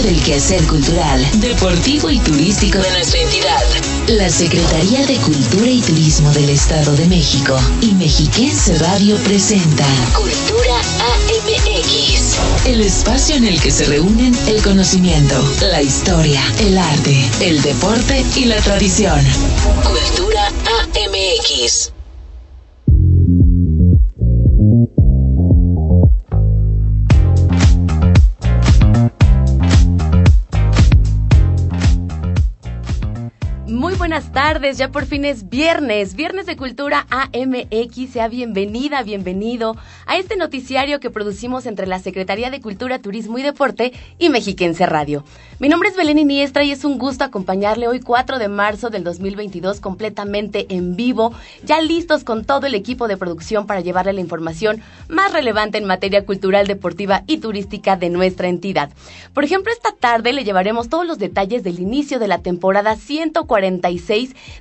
conocer el quehacer cultural, deportivo y turístico de nuestra entidad. La Secretaría de Cultura y Turismo del Estado de México y Mexiquense Radio presenta Cultura AMX, el espacio en el que se reúnen el conocimiento, la historia, el arte, el deporte y la tradición. Cultura AMX. Buenas tardes, ya por fin es viernes de Cultura AMX. Sea bienvenida, bienvenido a este noticiario que producimos entre la Secretaría de Cultura, Turismo y Deporte y Mexiquense Radio. Mi nombre es Belén Iniestra y es un gusto acompañarle hoy 4 de marzo del 2022 completamente en vivo, ya listos con todo el equipo de producción para llevarle la información más relevante en materia cultural, deportiva y turística de nuestra entidad. Por ejemplo, esta tarde le llevaremos todos los detalles del inicio de la temporada 146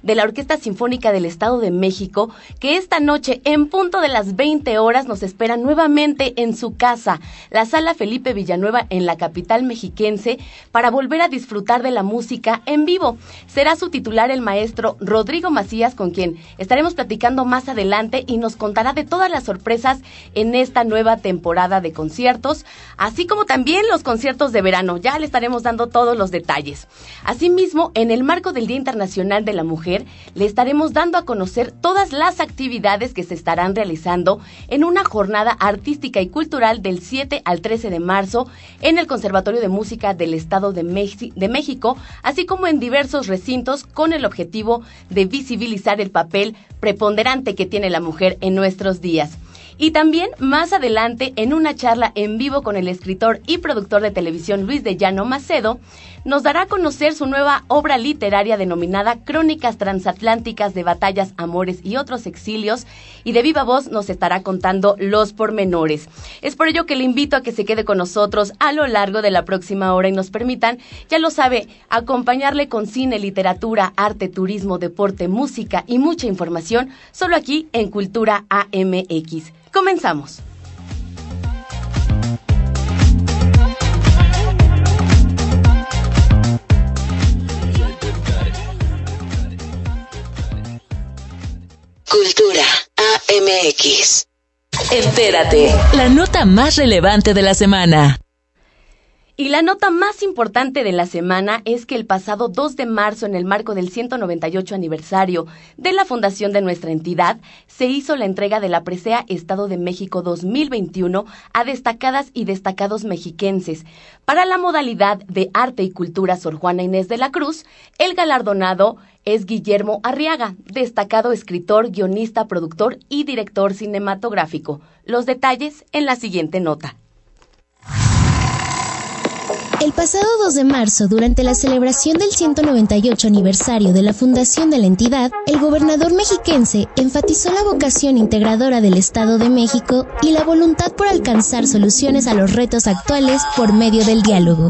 de la Orquesta Sinfónica del Estado de México, que esta noche en punto de las 20 horas nos espera nuevamente en su casa, la Sala Felipe Villanueva en la capital mexiquense, para volver a disfrutar de la música en vivo. Será su titular el maestro Rodrigo Macías, con quien estaremos platicando más adelante y nos contará de todas las sorpresas en esta nueva temporada de conciertos, así como también los conciertos de verano. Ya le estaremos dando todos los detalles. Asimismo, en el marco del Día Internacional de la Mujer, le estaremos dando a conocer todas las actividades que se estarán realizando en una jornada artística y cultural del 7 al 13 de marzo en el Conservatorio de Música del Estado de México, así como en diversos recintos, con el objetivo de visibilizar el papel preponderante que tiene la mujer en nuestros días. Y también más adelante, en una charla en vivo con el escritor y productor de televisión Luis de Llano Macedo, nos dará a conocer su nueva obra literaria denominada Crónicas Transatlánticas de Batallas, Amores y Otros Exilios, y de viva voz nos estará contando los pormenores. Es por ello que le invito a que se quede con nosotros a lo largo de la próxima hora y nos permitan, ya lo sabe, acompañarle con cine, literatura, arte, turismo, deporte, música y mucha información, solo aquí en Cultura AMX. Comenzamos. Cultura AMX. Entérate, la nota más relevante de la semana. Y la nota más importante de la semana es que el pasado 2 de marzo, en el marco del 198 aniversario de la fundación de nuestra entidad, se hizo la entrega de la presea Estado de México 2021 a destacadas y destacados mexiquenses. Para la modalidad de Arte y Cultura Sor Juana Inés de la Cruz, el galardonado es Guillermo Arriaga, destacado escritor, guionista, productor y director cinematográfico. Los detalles en la siguiente nota. El pasado 2 de marzo, durante la celebración del 198 aniversario de la fundación de la entidad, el gobernador mexiquense enfatizó la vocación integradora del Estado de México y la voluntad por alcanzar soluciones a los retos actuales por medio del diálogo,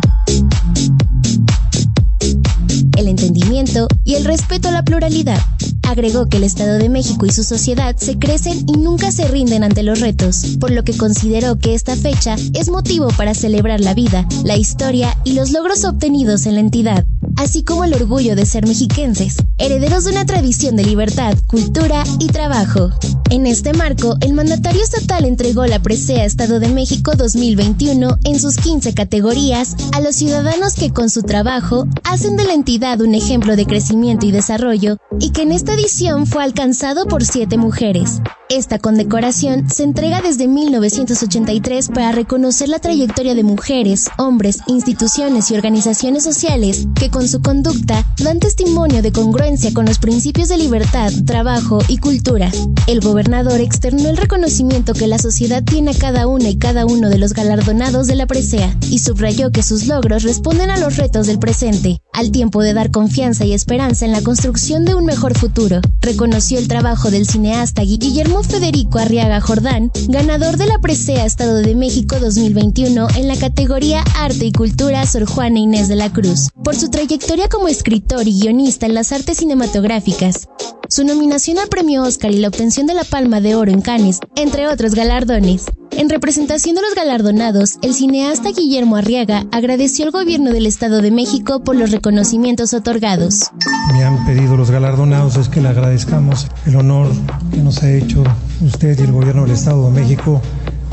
el entendimiento y el respeto a la pluralidad. Agregó que el Estado de México y su sociedad se crecen y nunca se rinden ante los retos, por lo que consideró que esta fecha es motivo para celebrar la vida, la historia y los logros obtenidos en la entidad, así como el orgullo de ser mexiquenses, herederos de una tradición de libertad, cultura y trabajo. En este marco, el mandatario estatal entregó la presea Estado de México 2021 en sus 15 categorías a los ciudadanos que con su trabajo hacen de la entidad un ejemplo de crecimiento y desarrollo, y que en esta edición fue alcanzado por 7 mujeres. Esta condecoración se entrega desde 1983 para reconocer la trayectoria de mujeres, hombres, instituciones y organizaciones sociales que con su conducta dan testimonio de congruencia con los principios de libertad, trabajo y cultura. El gobernador externó el reconocimiento que la sociedad tiene a cada una y cada uno de los galardonados de la presea y subrayó que sus logros responden a los retos del presente, al tiempo de dar confianza y esperanza en la construcción de un mejor futuro. Reconoció el trabajo del cineasta Guillermo Federico Arriaga Jordán, ganador de la presea Estado de México 2021 en la categoría Arte y Cultura Sor Juana Inés de la Cruz, por su trayectoria como escritor y guionista en las artes cinematográficas. su nominación al premio Oscar y la obtención de la Palma de Oro en Cannes, entre otros galardones. En representación de los galardonados, el cineasta Guillermo Arriaga agradeció al gobierno del Estado de México por los reconocimientos otorgados. Me han pedido los galardonados es que le agradezcamos el honor que nos ha hecho usted y el gobierno del Estado de México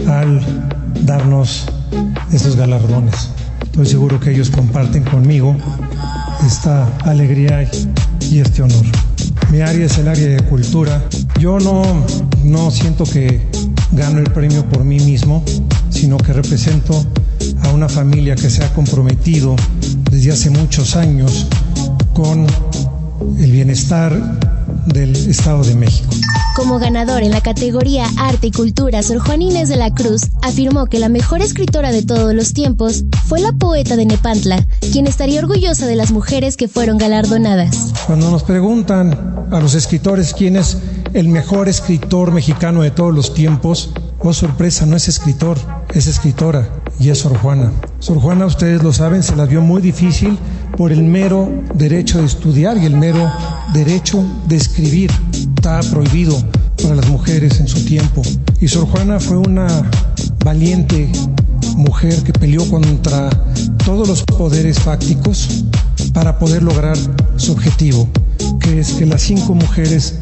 al darnos estos galardones. Estoy seguro que ellos comparten conmigo esta alegría y este honor. Mi área es el área de cultura. Yo no siento que gano el premio por mí mismo, sino que represento a una familia que se ha comprometido desde hace muchos años con el bienestar del Estado de México. Como ganador en la categoría Arte y Cultura, Sor Juana Inés de la Cruz afirmó que la mejor escritora de todos los tiempos fue la poeta de Nepantla, quien estaría orgullosa de las mujeres que fueron galardonadas. Cuando nos preguntan a los escritores quién es el mejor escritor mexicano de todos los tiempos, oh sorpresa, no es escritor, es escritora, y es Sor Juana. Sor Juana, ustedes lo saben, se las vio muy difícil por el mero derecho de estudiar y el mero derecho de escribir. Está prohibido para las mujeres en su tiempo. Y Sor Juana fue una valiente mujer que peleó contra todos los poderes fácticos para poder lograr su objetivo, que es que las 5 mujeres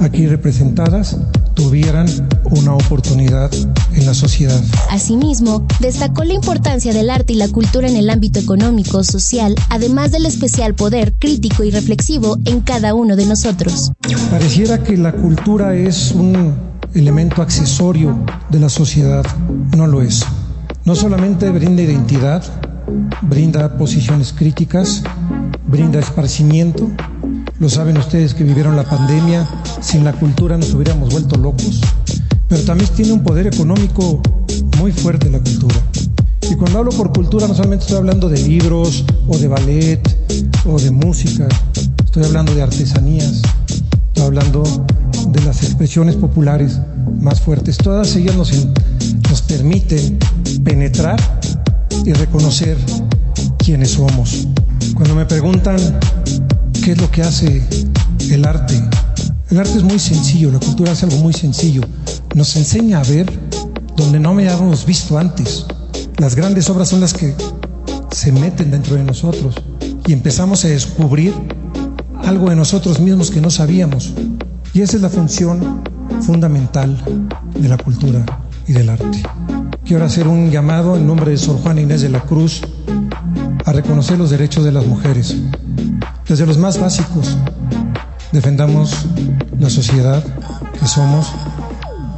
aquí representadas tuvieran una oportunidad en la sociedad. Asimismo, destacó la importancia del arte y la cultura en el ámbito económico, social, además del especial poder crítico y reflexivo en cada uno de nosotros. Pareciera que la cultura es un elemento accesorio de la sociedad. No lo es. No solamente brinda identidad, brinda posiciones críticas, brinda esparcimiento. Lo saben ustedes que vivieron la pandemia, sin la cultura nos hubiéramos vuelto locos. Pero también tiene un poder económico muy fuerte la cultura. Y cuando hablo por cultura no solamente estoy hablando de libros, o de ballet, o de música. Estoy hablando de artesanías, estoy hablando de las expresiones populares más fuertes. Todas ellas nos permiten penetrar y reconocer quiénes somos. Cuando me preguntan ¿qué es lo que hace el arte? El arte es muy sencillo, la cultura hace algo muy sencillo. Nos enseña a ver donde no habíamos visto antes. Las grandes obras son las que se meten dentro de nosotros y empezamos a descubrir algo de nosotros mismos que no sabíamos. Y esa es la función fundamental de la cultura y del arte. Quiero hacer un llamado en nombre de Sor Juana Inés de la Cruz a reconocer los derechos de las mujeres. Desde los más básicos, defendamos la sociedad que somos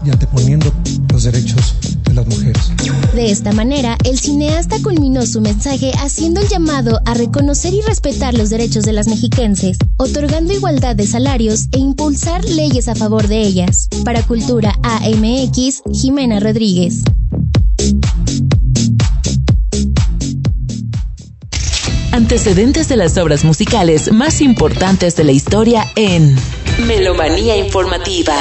y anteponiendo los derechos de las mujeres. De esta manera, el cineasta culminó su mensaje haciendo el llamado a reconocer y respetar los derechos de las mexiquenses, otorgando igualdad de salarios e impulsar leyes a favor de ellas. Para Cultura AMX, Jimena Rodríguez. Antecedentes de las obras musicales más importantes de la historia en Melomanía Informativa.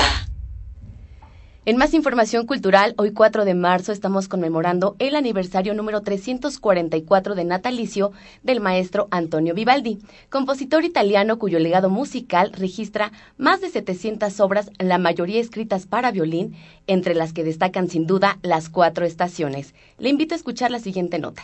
En más información cultural, hoy 4 de marzo estamos conmemorando el aniversario número 344 de natalicio del maestro Antonio Vivaldi, compositor italiano cuyo legado musical registra más de 700 obras, la mayoría escritas para violín, entre las que destacan sin duda Las Cuatro Estaciones. Le invito a escuchar la siguiente nota.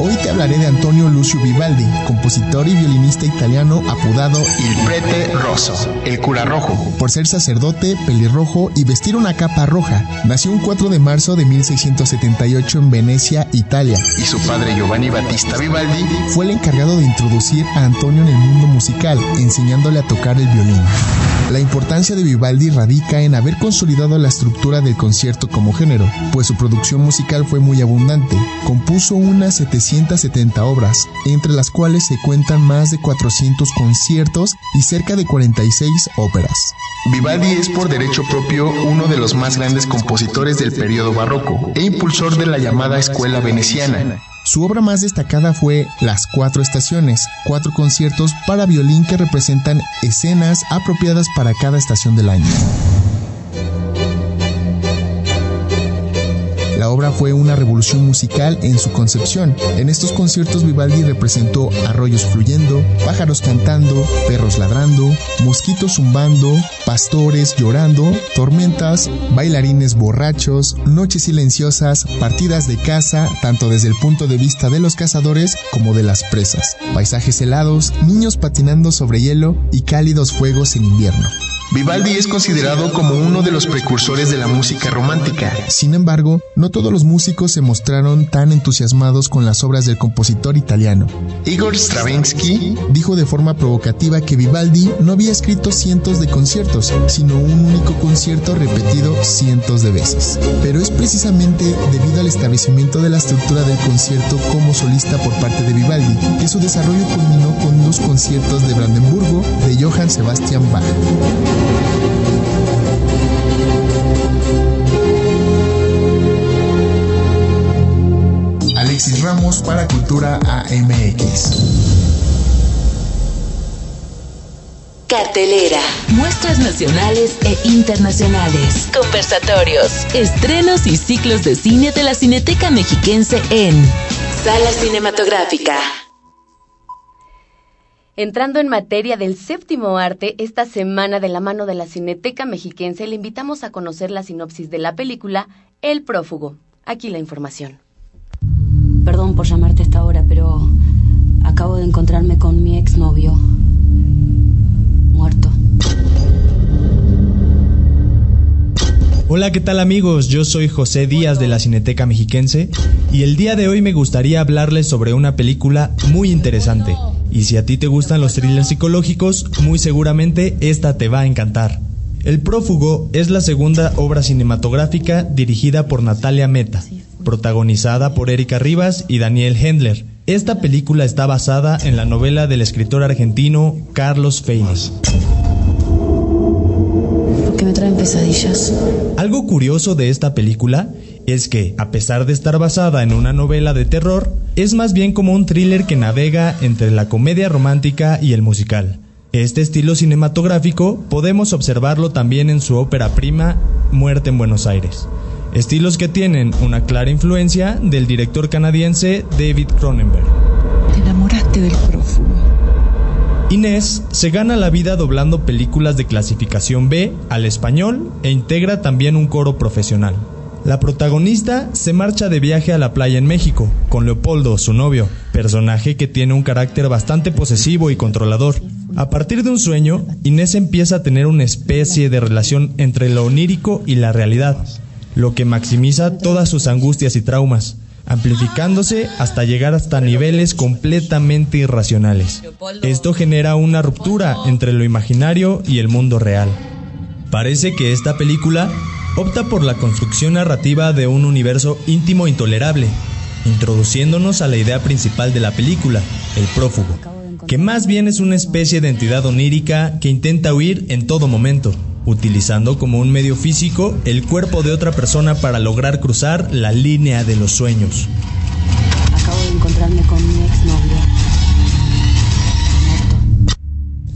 Hoy te hablaré de Antonio Lucio Vivaldi, compositor y violinista italiano apodado Il Prete Rosso, el cura rojo, por ser sacerdote, pelirrojo y vestir una capa roja. Nació un 4 de marzo de 1678 en Venecia, Italia, y su padre Giovanni Battista Vivaldi fue el encargado de introducir a Antonio en el mundo musical, enseñándole a tocar el violín. La importancia de Vivaldi radica en haber consolidado la estructura del concierto como género, pues su producción musical fue muy abundante. Compuso unas 770 obras, entre las cuales se cuentan más de 400 conciertos y cerca de 46 óperas. Vivaldi es por derecho propio uno de los más grandes compositores del periodo barroco e impulsor de la llamada escuela veneciana. Su obra más destacada fue Las Cuatro Estaciones, 4 conciertos para violín que representan escenas apropiadas para cada estación del año. La obra esta fue una revolución musical en su concepción. En estos conciertos Vivaldi representó arroyos fluyendo, pájaros cantando, perros ladrando, mosquitos zumbando, pastores llorando, tormentas, bailarines borrachos, noches silenciosas, partidas de caza, tanto desde el punto de vista de los cazadores como de las presas, paisajes helados, niños patinando sobre hielo y cálidos fuegos en invierno. Vivaldi es considerado como uno de los precursores de la música romántica. Sin embargo, no todos los músicos se mostraron tan entusiasmados con las obras del compositor italiano. Igor Stravinsky dijo de forma provocativa que Vivaldi no había escrito cientos de conciertos, sino un único concierto repetido cientos de veces. Pero es precisamente debido al establecimiento de la estructura del concierto como solista por parte de Vivaldi, que su desarrollo culminó con los conciertos de Brandenburgo de Johann Sebastian Bach. Alexis Ramos para Cultura AMX. Cartelera. Muestras nacionales e internacionales. Conversatorios. Estrenos y ciclos de cine de la Cineteca Mexiquense en Sala Cinematográfica. Entrando en materia del séptimo arte, esta semana de la mano de la Cineteca Mexiquense le invitamos a conocer la sinopsis de la película El Prófugo. Aquí la información. Perdón por llamarte a esta hora, pero acabo de encontrarme con mi exnovio. Muerto. Hola, ¿qué tal amigos? Yo soy José Díaz de la Cineteca Mexiquense y el día de hoy me gustaría hablarles sobre una película muy interesante. Y si a ti te gustan los thrillers psicológicos, muy seguramente esta te va a encantar. El Prófugo es la segunda obra cinematográfica dirigida por Natalia Meta, protagonizada por Erika Rivas y Daniel Hendler. Esta película está basada en la novela del escritor argentino Carlos Feines. Que me traen pesadillas. Algo curioso de esta película es que, a pesar de estar basada en una novela de terror, es más bien como un thriller que navega entre la comedia romántica y el musical. Este estilo cinematográfico podemos observarlo también en su ópera prima, Muerte en Buenos Aires. Estilos que tienen una clara influencia del director canadiense David Cronenberg. Te enamoraste del prófugo. Inés se gana la vida doblando películas de clasificación B al español e integra también un coro profesional. La protagonista se marcha de viaje a la playa en México con Leopoldo, su novio, personaje que tiene un carácter bastante posesivo y controlador. A partir de un sueño, Inés empieza a tener una especie de relación entre lo onírico y la realidad, lo que maximiza todas sus angustias y traumas, amplificándose hasta llegar hasta niveles completamente irracionales. Esto genera una ruptura entre lo imaginario y el mundo real. Parece que esta película opta por la construcción narrativa de un universo íntimo e intolerable, introduciéndonos a la idea principal de la película, el prófugo, que más bien es una especie de entidad onírica que intenta huir en todo momento, utilizando como un medio físico el cuerpo de otra persona para lograr cruzar la línea de los sueños. Acabo de encontrarme con mi exnovia.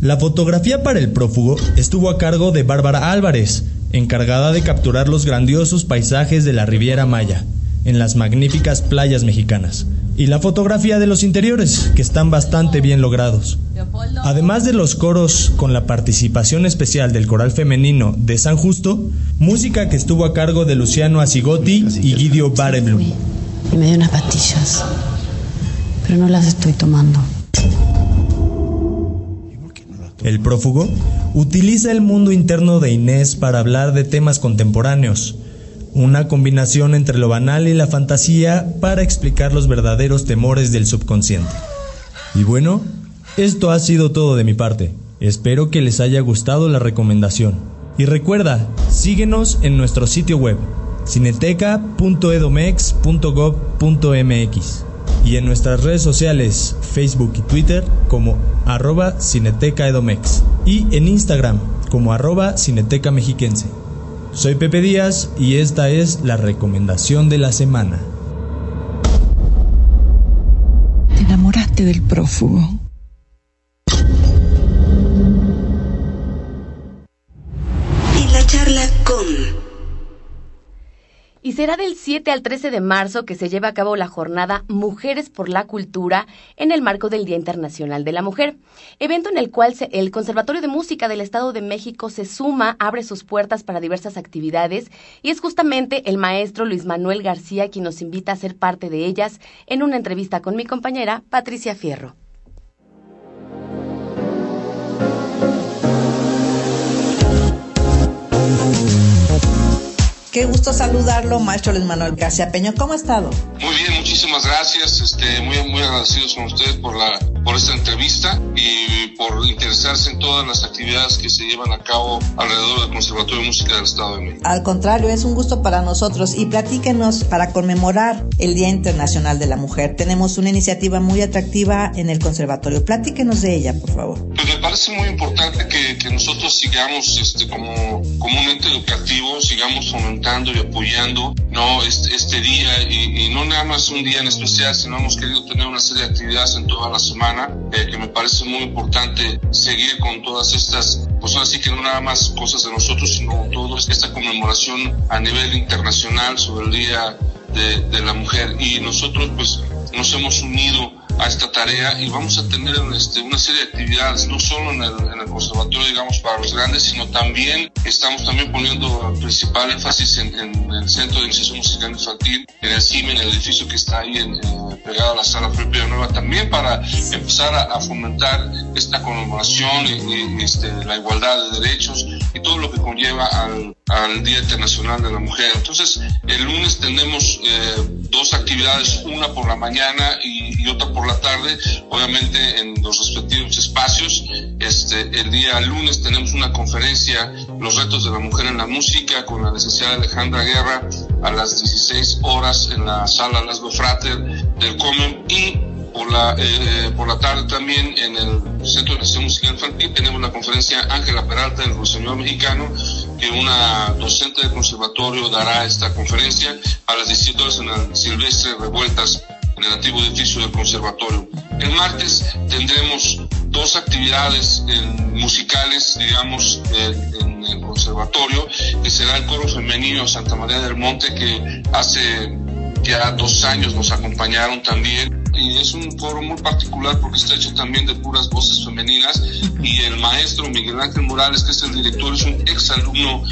La fotografía para El Prófugo estuvo a cargo de Bárbara Álvarez, encargada de capturar los grandiosos paisajes de la Riviera Maya, en las magníficas playas mexicanas, y la fotografía de los interiores, que están bastante bien logrados. Además de los coros con la participación especial del coral femenino de San Justo, música que estuvo a cargo de Luciano Azzigotti y Guido Bareblum. Y me dio unas pastillas, pero no las estoy tomando. El prófugo utiliza el mundo interno de Inés para hablar de temas contemporáneos, una combinación entre lo banal y la fantasía para explicar los verdaderos temores del subconsciente. Y bueno, esto ha sido todo de mi parte. Espero que les haya gustado la recomendación. Y recuerda, síguenos en nuestro sitio web, cineteca.edomex.gov.mx, y en nuestras redes sociales, Facebook y Twitter, como @cinetecaedomex, y en Instagram, como @cinetecamexiquense. Soy Pepe Díaz y esta es la recomendación de la semana. Te enamoraste del prófugo. Y la charla con... Y y será del 7 al 13 de marzo que se lleva a cabo la jornada Mujeres por la Cultura en el marco del Día Internacional de la Mujer, evento en el cual el Conservatorio de Música del Estado de México se suma, abre sus puertas para diversas actividades y es justamente el maestro Luis Manuel García quien nos invita a ser parte de ellas en una entrevista con mi compañera Patricia Fierro. Qué gusto saludarlo, maestro Luis Manuel García Peño. ¿Cómo ha estado? Muy bien, muchísimas gracias. Muy agradecidos con usted por esta entrevista y por interesarse en todas las actividades que se llevan a cabo alrededor del Conservatorio de Música del Estado de México. Al contrario, es un gusto para nosotros. Y platíquenos, para conmemorar el Día Internacional de la Mujer, tenemos una iniciativa muy atractiva en el Conservatorio. Platíquenos de ella, por favor. Pues me parece muy importante que nosotros sigamos como un ente educativo, sigamos fomentando y apoyando este día y no nada más un día en especial, sino hemos querido tener una serie de actividades en toda la semana que me parece muy importante seguir con todas estas, pues así que no nada más cosas de nosotros, sino todos esta conmemoración a nivel internacional sobre el Día de la Mujer, y nosotros pues nos hemos unido a esta tarea y vamos a tener una serie de actividades, no solo en el conservatorio, digamos, para los grandes, sino también estamos poniendo principal énfasis en el Centro de Iniciación Musical Infantil, en el CIME, en el edificio que está ahí pegado a la Sala Felipe Villanueva, también para empezar a fomentar esta conmemoración y la igualdad de derechos y todo lo que conlleva al Día Internacional de la Mujer. Entonces, el lunes tenemos dos actividades, una por la mañana y otra por la tarde, obviamente en los respectivos espacios. El día lunes tenemos una conferencia, Los retos de la mujer en la música, con la licenciada Alejandra Guerra a las 16 horas en la sala Las Frater del Comen, y por la tarde también en el Centro de Educación Musical Infantil tenemos la conferencia Ángela Peralta del Ruiseñor Mexicano, que una docente del conservatorio dará esta conferencia a las 17 horas en la Silvestre Revueltas, en el antiguo edificio del conservatorio. El martes tendremos dos actividades musicales, digamos, en el conservatorio, que será el coro femenino Santa María del Monte, que hace ya 2 años nos acompañaron también. Y es un coro muy particular porque está hecho también de puras voces femeninas, y el maestro Miguel Ángel Morales, que es el director, es un exalumno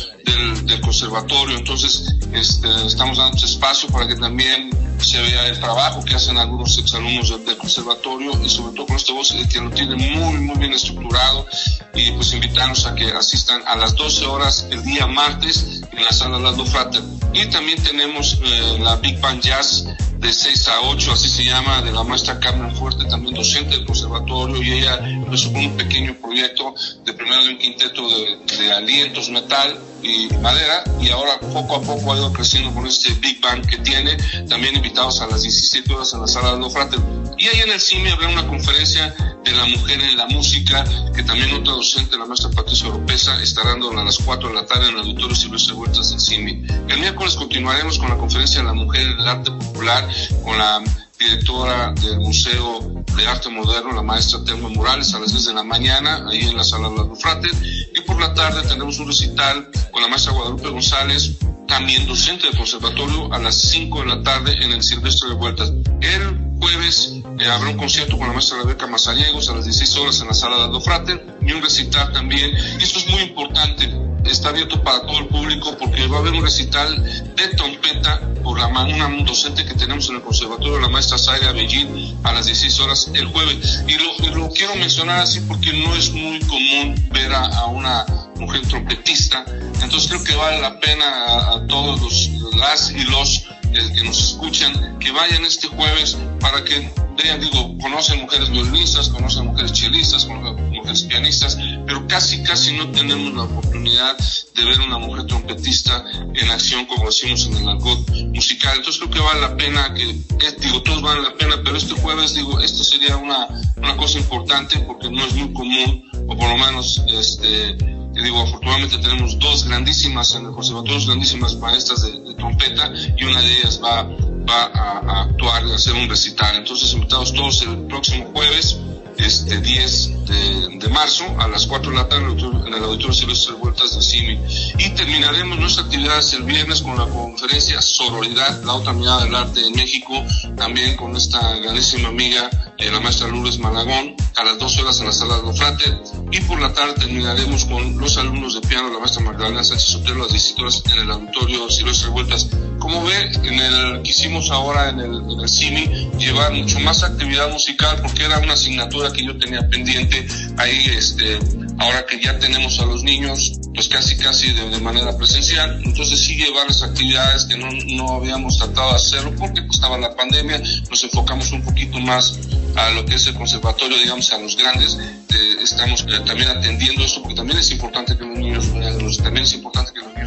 del conservatorio. Entonces estamos dando espacio para que también se vea el trabajo que hacen algunos exalumnos del conservatorio, y sobre todo con esta voz que lo tiene muy muy bien estructurado, y pues invitarnos a que asistan a las 12 horas el día martes en la sala Lando Frater. Y también tenemos la Big Band Jazz de 6 a 8, así se llama, de la maestra Carmen Fuerte, también docente del conservatorio, y ella empezó con un pequeño proyecto de primero de un quinteto de alientos, metal y madera, y ahora poco a poco ha ido creciendo con este Big Band que tiene. También invitados a las 17 horas en la sala de los Frater. Y ahí en el CIME habrá una conferencia de la mujer en la música, que también otra docente, la maestra Patricia Oropesa, estará dándola a las 4 de la tarde en el auditorio Silvestre Huertas del CIMI. El miércoles continuaremos con la conferencia de la mujer en el arte popular, con la directora del Museo de Arte Moderno, la maestra Telma Morales, a las 10 de la mañana, ahí en la sala de la Frater. Y por la tarde tenemos un recital con la maestra Guadalupe González, también docente del conservatorio, a las 5 de la tarde en el Silvestre de Vueltas. El jueves habrá un concierto con la maestra Rebeca Mazariegos a las 16 horas en la sala de Aldo Frater, y un recital también. Esto es muy importante, está abierto para todo el público, porque va a haber un recital de trompeta por una docente que tenemos en el conservatorio, la maestra Zaira Bellín, a las 16 horas el jueves. Y lo quiero mencionar así porque no es muy común ver a una mujer trompetista, entonces creo que vale la pena a todos las y los que nos escuchan, que vayan este jueves para que vean, conocen mujeres violinistas, conocen mujeres chelistas, conocen mujeres pianistas, pero casi no tenemos la oportunidad de ver una mujer trompetista en acción, como decimos en el argot musical. Entonces creo que vale la pena, todos valen la pena, pero este jueves, esto sería una cosa importante porque no es muy común, o por lo menos, afortunadamente tenemos dos grandísimas en el conservatorio, dos grandísimas maestras de trompeta, y una de ellas va a actuar y a hacer un recital. Entonces, invitados todos el próximo jueves este 10 de marzo a las 4 de la tarde en el Auditorio Silvestre Vueltas del CIMI. Y terminaremos nuestras actividades el viernes con la conferencia Sororidad, la otra mirada del arte en México, también con esta grandísima amiga, la maestra Lourdes Malagón, a las 12 horas en la Sala de Lofrate. Y por la tarde terminaremos con los alumnos de piano, la maestra Magdalena Sánchez Sotelo, a las 17 horas en el Auditorio Silvestre Vueltas. Como ve, en el que hicimos ahora en el CIMI, llevar mucho más actividad musical, porque era una asignatura que yo tenía pendiente. Ahí, ahora que ya tenemos a los niños, pues casi de manera presencial, entonces sí llevar las actividades que no habíamos tratado de hacerlo, porque pues estaba la pandemia. Nos enfocamos un poquito más a lo que es el conservatorio, digamos, a los grandes. Estamos también atendiendo esto, porque también es importante que los niños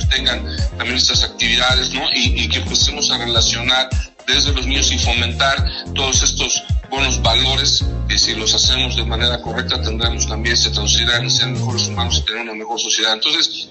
tengan también estas actividades, ¿no? Y que empecemos a relacionar desde los niños y fomentar todos estos buenos valores, que si los hacemos de manera correcta tendremos también, se traducirán en ser mejores humanos y tener una mejor sociedad. Entonces,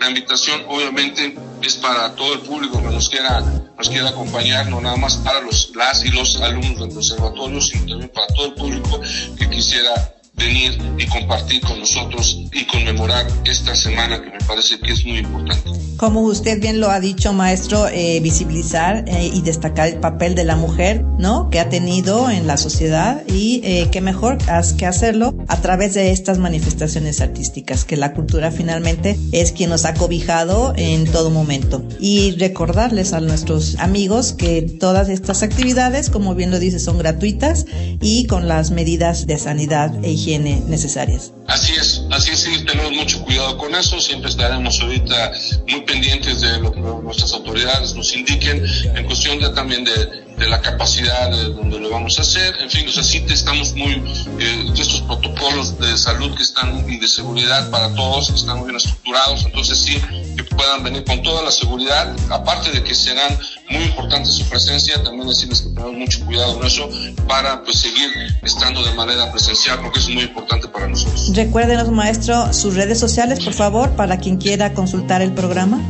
la invitación obviamente es para todo el público que nos quiera acompañar, no nada más para las y los alumnos del conservatorio, sino también para todo el público que quisiera venir y compartir con nosotros y conmemorar esta semana, que me parece que es muy importante. Como usted bien lo ha dicho, maestro, visibilizar y destacar el papel de la mujer, ¿no?, que ha tenido en la sociedad, y qué mejor que hacerlo a través de estas manifestaciones artísticas, que la cultura finalmente es quien nos ha cobijado en todo momento. Y recordarles a nuestros amigos que todas estas actividades, como bien lo dice, son gratuitas y con las medidas de sanidad e higiene necesarias. Así es, sí, tenemos mucho cuidado con eso. Siempre estaremos ahorita muy pendientes de lo que nuestras autoridades nos indiquen, en cuestión de también de la capacidad de donde lo vamos a hacer, en fin, o sea, sí estamos muy, estos protocolos de salud que están y de seguridad para todos, que están muy bien estructurados, entonces sí, que puedan venir con toda la seguridad, aparte de que serán muy importantes su presencia, también decirles que tenemos mucho cuidado con eso, para pues seguir estando de manera presencial, porque es muy importante para nosotros. Recuérdenos, maestro, sus redes sociales, por favor, para quien quiera consultar el programa.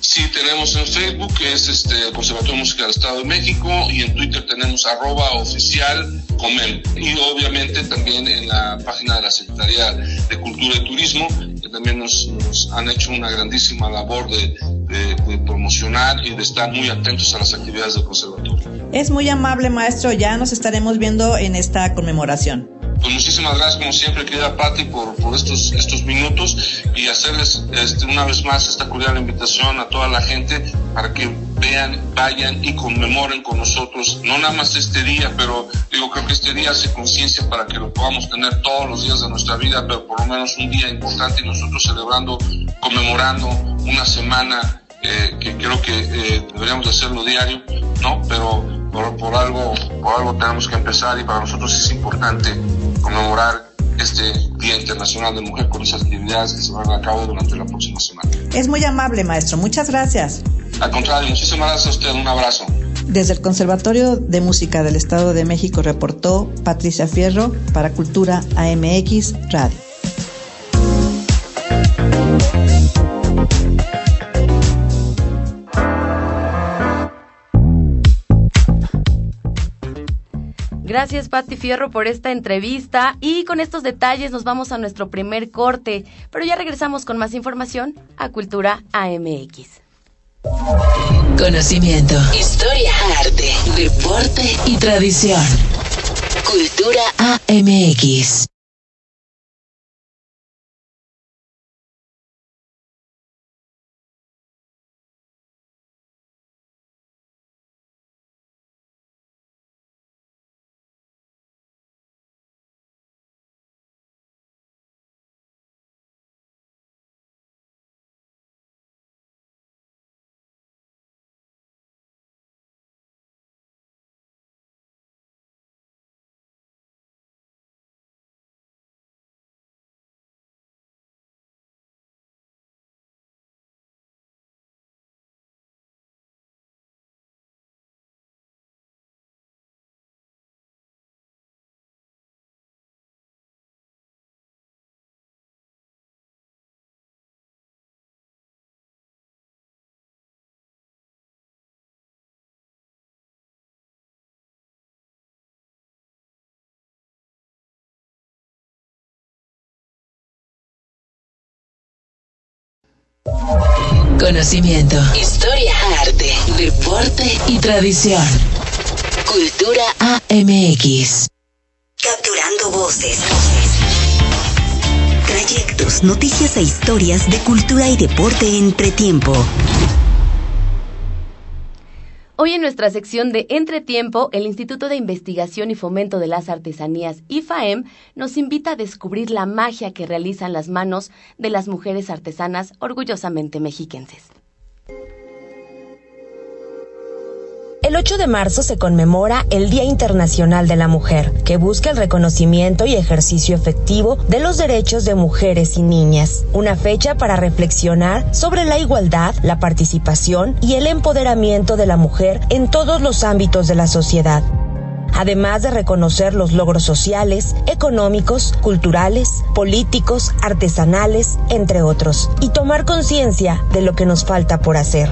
Sí, tenemos en Facebook, que es Conservatorio de Música del Estado de México, y en Twitter tenemos @oficialcomem, y obviamente también en la página de la Secretaría de Cultura y Turismo, que también nos han hecho una grandísima labor de promocionar y de estar muy atentos a las actividades del conservatorio. Es muy amable, maestro, ya nos estaremos viendo en esta conmemoración. Pues muchísimas gracias, como siempre, querida Pati, por estos minutos, y hacerles una vez más esta cordial invitación a toda la gente para que vean, vayan y conmemoren con nosotros, no nada más este día, pero creo que este día hace conciencia para que lo podamos tener todos los días de nuestra vida, pero por lo menos un día importante, y nosotros celebrando, conmemorando una semana que creo que deberíamos hacerlo diario, ¿no? Pero por algo tenemos que empezar, y para nosotros es importante conmemorar este Día Internacional de Mujer con esas actividades que se van a cabo durante la próxima semana. Es muy amable, maestro, muchas gracias. Al contrario, muchísimas gracias a usted, un abrazo. Desde el Conservatorio de Música del Estado de México reportó Patricia Fierro para Cultura AMX Radio. Gracias, Pati Fierro, por esta entrevista, y con estos detalles nos vamos a nuestro primer corte, pero ya regresamos con más información a Cultura AMX. Conocimiento, historia, arte, deporte y tradición. Cultura AMX. Conocimiento, historia, arte, deporte y tradición. Cultura AMX. Capturando voces, trayectos, noticias e historias de cultura y deporte entre tiempo. Hoy en nuestra sección de Entretiempo, el Instituto de Investigación y Fomento de las Artesanías, IFAEM, nos invita a descubrir la magia que realizan las manos de las mujeres artesanas orgullosamente mexiquenses. El 8 de marzo se conmemora el Día Internacional de la Mujer, que busca el reconocimiento y ejercicio efectivo de los derechos de mujeres y niñas. Una fecha para reflexionar sobre la igualdad, la participación y el empoderamiento de la mujer en todos los ámbitos de la sociedad. Además de reconocer los logros sociales, económicos, culturales, políticos, artesanales, entre otros, y tomar conciencia de lo que nos falta por hacer.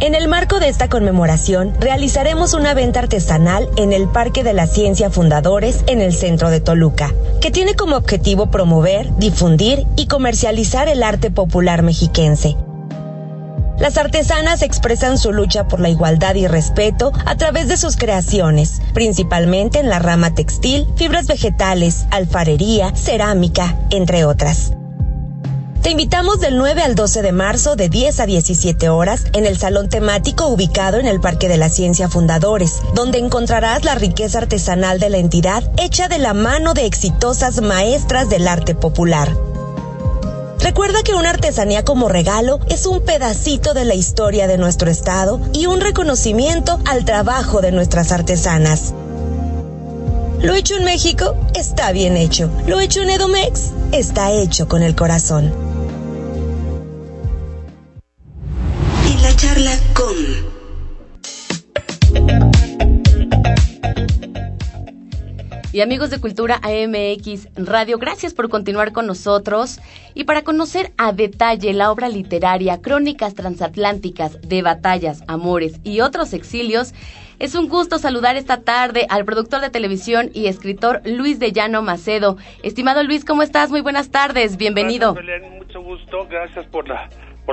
En el marco de esta conmemoración, realizaremos una venta artesanal en el Parque de la Ciencia Fundadores en el centro de Toluca, que tiene como objetivo promover, difundir y comercializar el arte popular mexiquense. Las artesanas expresan su lucha por la igualdad y respeto a través de sus creaciones, principalmente en la rama textil, fibras vegetales, alfarería, cerámica, entre otras. Te invitamos del 9 al 12 de marzo de 10 a 17 horas en el salón temático ubicado en el Parque de la Ciencia Fundadores, donde encontrarás la riqueza artesanal de la entidad hecha de la mano de exitosas maestras del arte popular. Recuerda que una artesanía como regalo es un pedacito de la historia de nuestro estado y un reconocimiento al trabajo de nuestras artesanas. Lo hecho en México está bien hecho. Lo hecho en Edomex está hecho con el corazón. Charla con. Y amigos de Cultura AMX Radio, gracias por continuar con nosotros. Y para conocer a detalle la obra literaria Crónicas Transatlánticas de Batallas, Amores y Otros Exilios, es un gusto saludar esta tarde al productor de televisión y escritor Luis de Llano Macedo. Estimado Luis, ¿cómo estás? Muy buenas tardes, bienvenido. Gracias, Belén, mucho gusto, gracias por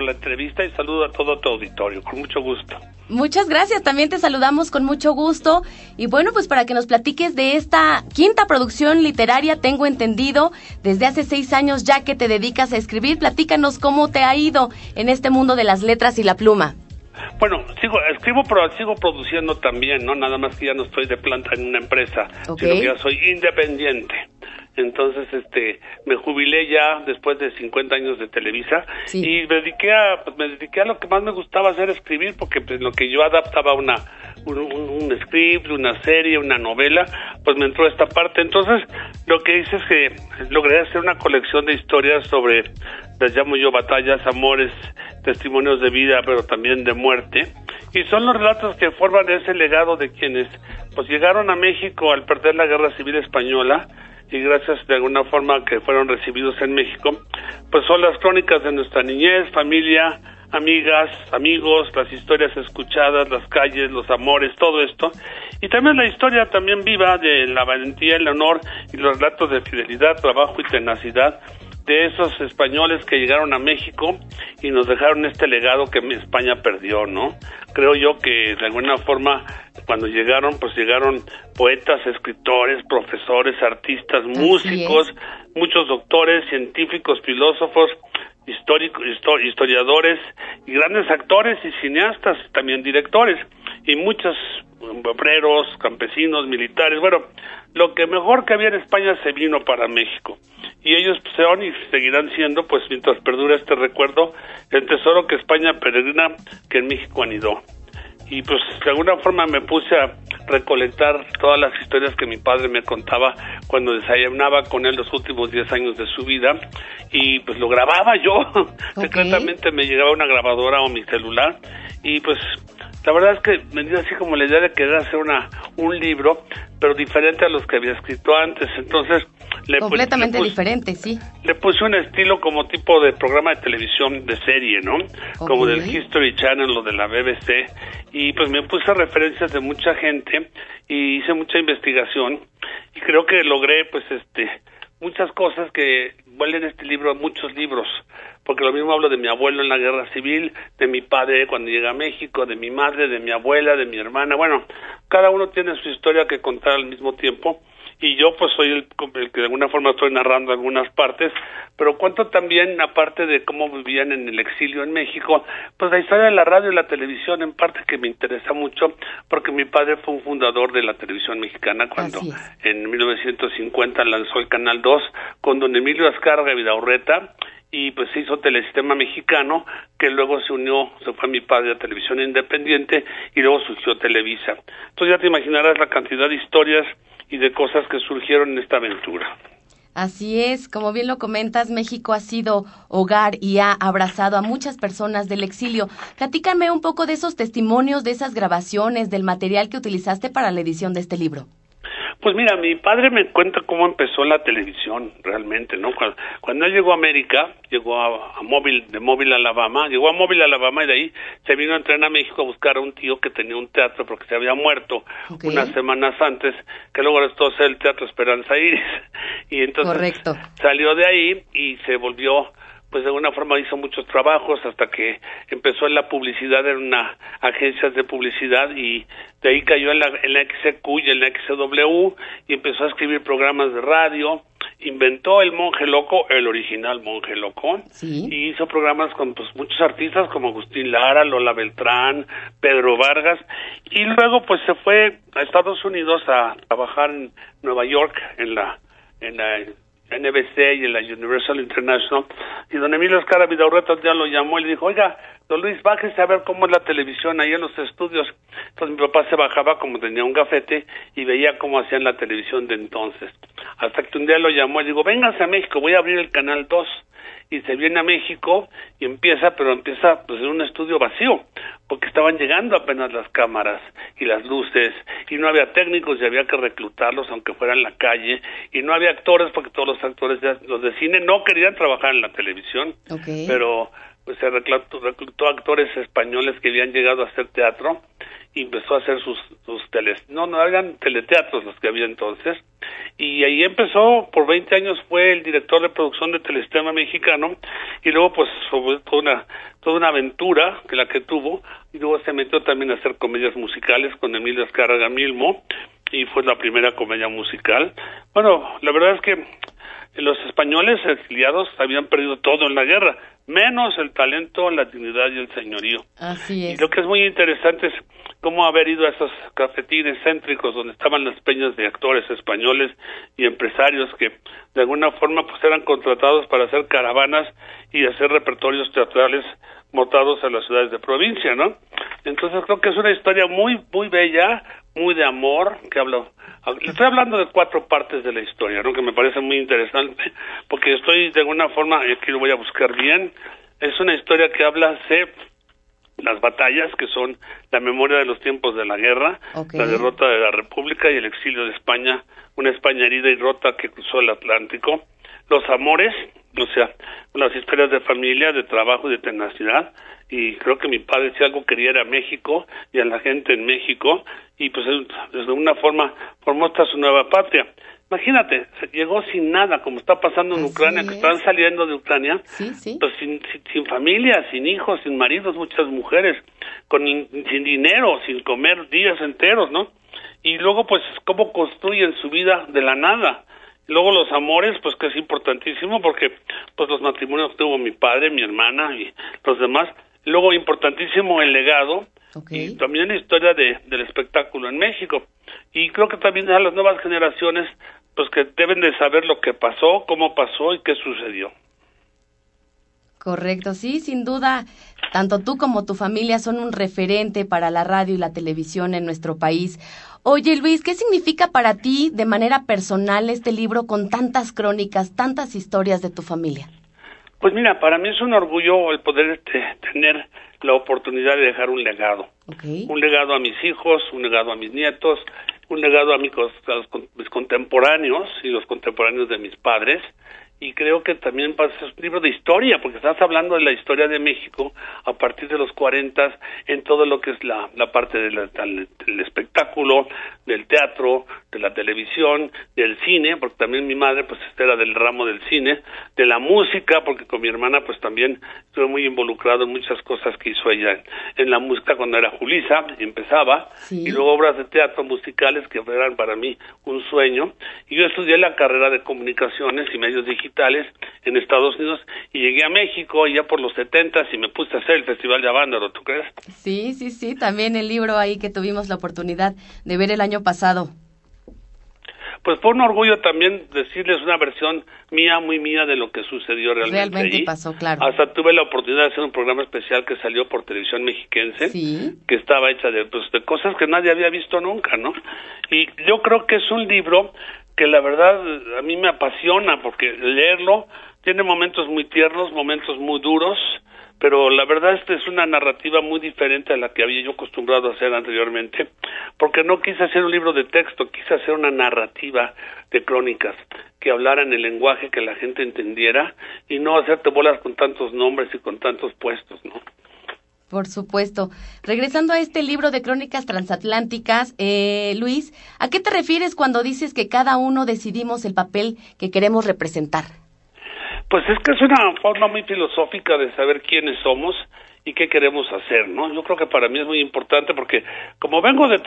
la entrevista y saludo a todo tu auditorio, con mucho gusto. Muchas gracias, también te saludamos con mucho gusto. Y bueno, pues para que nos platiques de esta quinta producción literaria, tengo entendido, desde hace 6 años ya que te dedicas a escribir, platícanos cómo te ha ido en este mundo de las letras y la pluma. Bueno, escribo, pero sigo produciendo también, ¿no? Nada más que ya no estoy de planta en una empresa, okay, sino que ya soy independiente. Entonces, me jubilé ya después de 50 años de Televisa, sí, y me dediqué a lo que más me gustaba hacer, escribir, porque pues, lo que yo adaptaba un script, una serie, una novela, pues me entró esta parte. Entonces, lo que hice es que logré hacer una colección de historias sobre, las llamo yo, batallas, amores, testimonios de vida, pero también de muerte. Y son los relatos que forman ese legado de quienes pues llegaron a México al perder la Guerra Civil Española, y gracias de alguna forma que fueron recibidos en México, pues son las crónicas de nuestra niñez, familia, amigas, amigos, las historias escuchadas, las calles, los amores, todo esto, y también la historia también viva de la valentía, el honor y los relatos de fidelidad, trabajo y tenacidad de esos españoles que llegaron a México y nos dejaron este legado que España perdió, ¿no? Creo yo que de alguna forma cuando llegaron, pues llegaron poetas, escritores, profesores, artistas, músicos, muchos doctores, científicos, filósofos, historiadores y grandes actores y cineastas, también directores, y muchos obreros, campesinos, militares, bueno, lo que mejor que había en España se vino para México, y ellos son y seguirán siendo, pues mientras perdura este recuerdo, el tesoro que España peregrina, que en México anidó. Y pues de alguna forma me puse a recolectar todas las historias que mi padre me contaba cuando desayunaba con él los últimos 10 años de su vida, y pues lo grababa yo, okay, secretamente me llegaba una grabadora o mi celular, y pues la verdad es que me dio así como la idea de querer hacer un libro, pero diferente a los que había escrito antes, entonces diferente, sí. Le puse un estilo como tipo de programa de televisión de serie, ¿no? Okay. Como del History Channel, lo de la BBC, y pues me puse referencias de mucha gente y hice mucha investigación y creo que logré, pues, muchas cosas que vuelven este libro a muchos libros. porque lo mismo hablo de mi abuelo en la guerra civil, de mi padre cuando llega a México, de mi madre, de mi abuela, de mi hermana. Bueno, cada uno tiene su historia que contar al mismo tiempo, y yo pues soy el que de alguna forma estoy narrando algunas partes, pero cuento también, aparte de cómo vivían en el exilio en México, pues la historia de la radio y la televisión, en parte que me interesa mucho, porque mi padre fue un fundador de la televisión mexicana cuando en 1950 lanzó el Canal 2 con don Emilio Azcárraga y Vidaurreta, y pues se hizo Telesistema Mexicano, que luego se unió, se fue mi padre a Televisión Independiente, y luego surgió Televisa. Entonces ya te imaginarás la cantidad de historias y de cosas que surgieron en esta aventura. Así es, como bien lo comentas, México ha sido hogar y ha abrazado a muchas personas del exilio. Platícame un poco de esos testimonios, de esas grabaciones, del material que utilizaste para la edición de este libro. Pues mira, mi padre me cuenta cómo empezó la televisión realmente, ¿no? Cuando él llegó a América, llegó a Mobile, Alabama, y de ahí se vino a entrenar a México a buscar a un tío que tenía un teatro porque se había muerto unas semanas antes, que luego restó a ser el Teatro Esperanza Iris, y entonces salió de ahí y se volvió, pues de alguna forma hizo muchos trabajos hasta que empezó en la publicidad, en una agencia de publicidad, y de ahí cayó en la XQ y en la XW, y empezó a escribir programas de radio. Inventó el Monje Loco, el original Monje Loco, y hizo programas con pues muchos artistas como Agustín Lara, Lola Beltrán, Pedro Vargas, y luego pues se fue a Estados Unidos a trabajar en Nueva York, en la NBC y en la Universal International, y don Emilio Azcárraga Vidaurreta ya lo llamó y le dijo, oiga, don Luis, bájese a ver cómo es la televisión ahí en los estudios. Entonces mi papá se bajaba, como tenía un gafete, y veía cómo hacían la televisión de entonces, hasta que un día lo llamó y le dijo, véngase a México, voy a abrir el Canal 2, y se viene a México y empieza pues en un estudio vacío, porque estaban llegando apenas las cámaras y las luces, y no había técnicos y había que reclutarlos aunque fuera en la calle, y no había actores porque todos los actores, los de cine, no querían trabajar en la televisión, pero pues se reclutó actores españoles que habían llegado a hacer teatro, y empezó a hacer eran teleteatros los que había entonces, y ahí empezó. Por 20 años fue el director de producción de Telesistema Mexicano, y luego pues fue toda una aventura que la que tuvo, y luego se metió también a hacer comedias musicales con Emilio Azcárraga Milmo, y fue la primera comedia musical. Bueno, la verdad es que los españoles exiliados habían perdido todo en la guerra, menos el talento, la dignidad y el señorío. Así es. Y lo que es muy interesante es cómo haber ido a esos cafetines céntricos donde estaban las peñas de actores españoles y empresarios que de alguna forma pues eran contratados para hacer caravanas y hacer repertorios teatrales montados a las ciudades de provincia, ¿no? Entonces creo que es una historia muy, muy bella, muy de amor, que hablo. Estoy hablando de 4 partes de la historia, ¿no? Que me parece muy interesante, porque estoy de alguna forma, y aquí lo voy a buscar bien, es una historia que habla de las batallas, que son la memoria de los tiempos de la guerra, la derrota de la República y el exilio de España, una España herida y rota que cruzó el Atlántico, los amores, o sea, las historias de familia, de trabajo y de tenacidad, y creo que mi padre si algo quería era México y a la gente en México, y pues de una forma formó hasta su nueva patria. Imagínate, llegó sin nada, como está pasando en Ucrania, que están saliendo de Ucrania, pues sin familia, sin hijos, sin maridos, muchas mujeres, sin dinero, sin comer días enteros, ¿no? Y luego pues cómo construyen su vida de la nada. Luego los amores, pues que es importantísimo, porque pues los matrimonios tuvo mi padre, mi hermana y los demás. Luego importantísimo el legado y también la historia del espectáculo en México. Y creo que también a las nuevas generaciones, pues que deben de saber lo que pasó, cómo pasó y qué sucedió. Correcto, sí, sin duda, tanto tú como tu familia son un referente para la radio y la televisión en nuestro país. Oye, Luis, ¿qué significa para ti de manera personal este libro con tantas crónicas, tantas historias de tu familia? Pues mira, para mí es un orgullo el poder tener la oportunidad de dejar un legado. Un legado a mis hijos, un legado a mis nietos, un legado a mis contemporáneos y los contemporáneos de mis padres, y creo que también para esos libros de historia, porque estás hablando de la historia de México a partir de los 40 en todo lo que es la parte del espectáculo, del teatro, de la televisión, del cine, porque también mi madre pues era del ramo del cine, de la música, porque con mi hermana pues también estuve muy involucrado en muchas cosas que hizo ella en la música cuando era Julisa, empezaba, sí. Y luego obras de teatro musicales que eran para mí un sueño, y yo estudié la carrera de comunicaciones y medios digitales en Estados Unidos y llegué a México ya por los 70 y me puse a hacer el Festival de Avándaro, ¿tú crees? Sí, sí, sí, también el libro ahí que tuvimos la oportunidad de ver el año pasado. Pues fue un orgullo también decirles una versión mía, muy mía, de lo que sucedió realmente allí. Pasó, claro. Hasta tuve la oportunidad de hacer un programa especial que salió por Televisión Mexiquense, sí. Que estaba hecha de cosas que nadie había visto nunca, ¿no? Y yo creo que es un libro que la verdad a mí me apasiona, porque leerlo tiene momentos muy tiernos, momentos muy duros, pero la verdad esta es una narrativa muy diferente a la que había yo acostumbrado a hacer anteriormente, porque no quise hacer un libro de texto, quise hacer una narrativa de crónicas, que hablara en el lenguaje que la gente entendiera y no hacerte bolas con tantos nombres y con tantos puestos, ¿no? Por supuesto. Regresando a este libro de Crónicas Transatlánticas, Luis, ¿a qué te refieres cuando dices que cada uno decidimos el papel que queremos representar? Pues es que es una forma muy filosófica de saber quiénes somos y qué queremos hacer, ¿no? Yo creo que para mí es muy importante porque como vengo de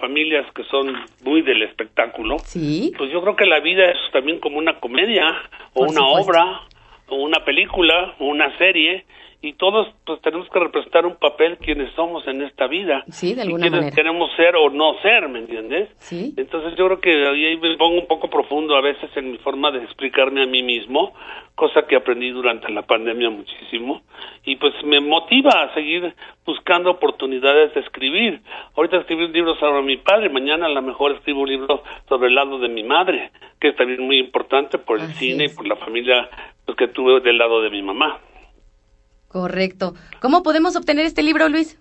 familias que son muy del espectáculo, ¿sí? Pues yo creo que la vida es también como una comedia o por una supuesto. Obra o una película o una serie y todos pues tenemos que representar un papel quienes somos en esta vida. Sí, de alguna manera. Y quienes queremos ser o no ser, ¿me entiendes? Sí. Entonces yo creo que ahí me pongo un poco profundo a veces en mi forma de explicarme a mí mismo, cosa que aprendí durante la pandemia muchísimo, y pues me motiva a seguir buscando oportunidades de escribir. Ahorita escribí un libro sobre mi padre, mañana a lo mejor escribo un libro sobre el lado de mi madre, que es también muy importante por el Así cine es. Y por la familia pues, que tuve del lado de mi mamá. Correcto. ¿Cómo podemos obtener este libro, Luis?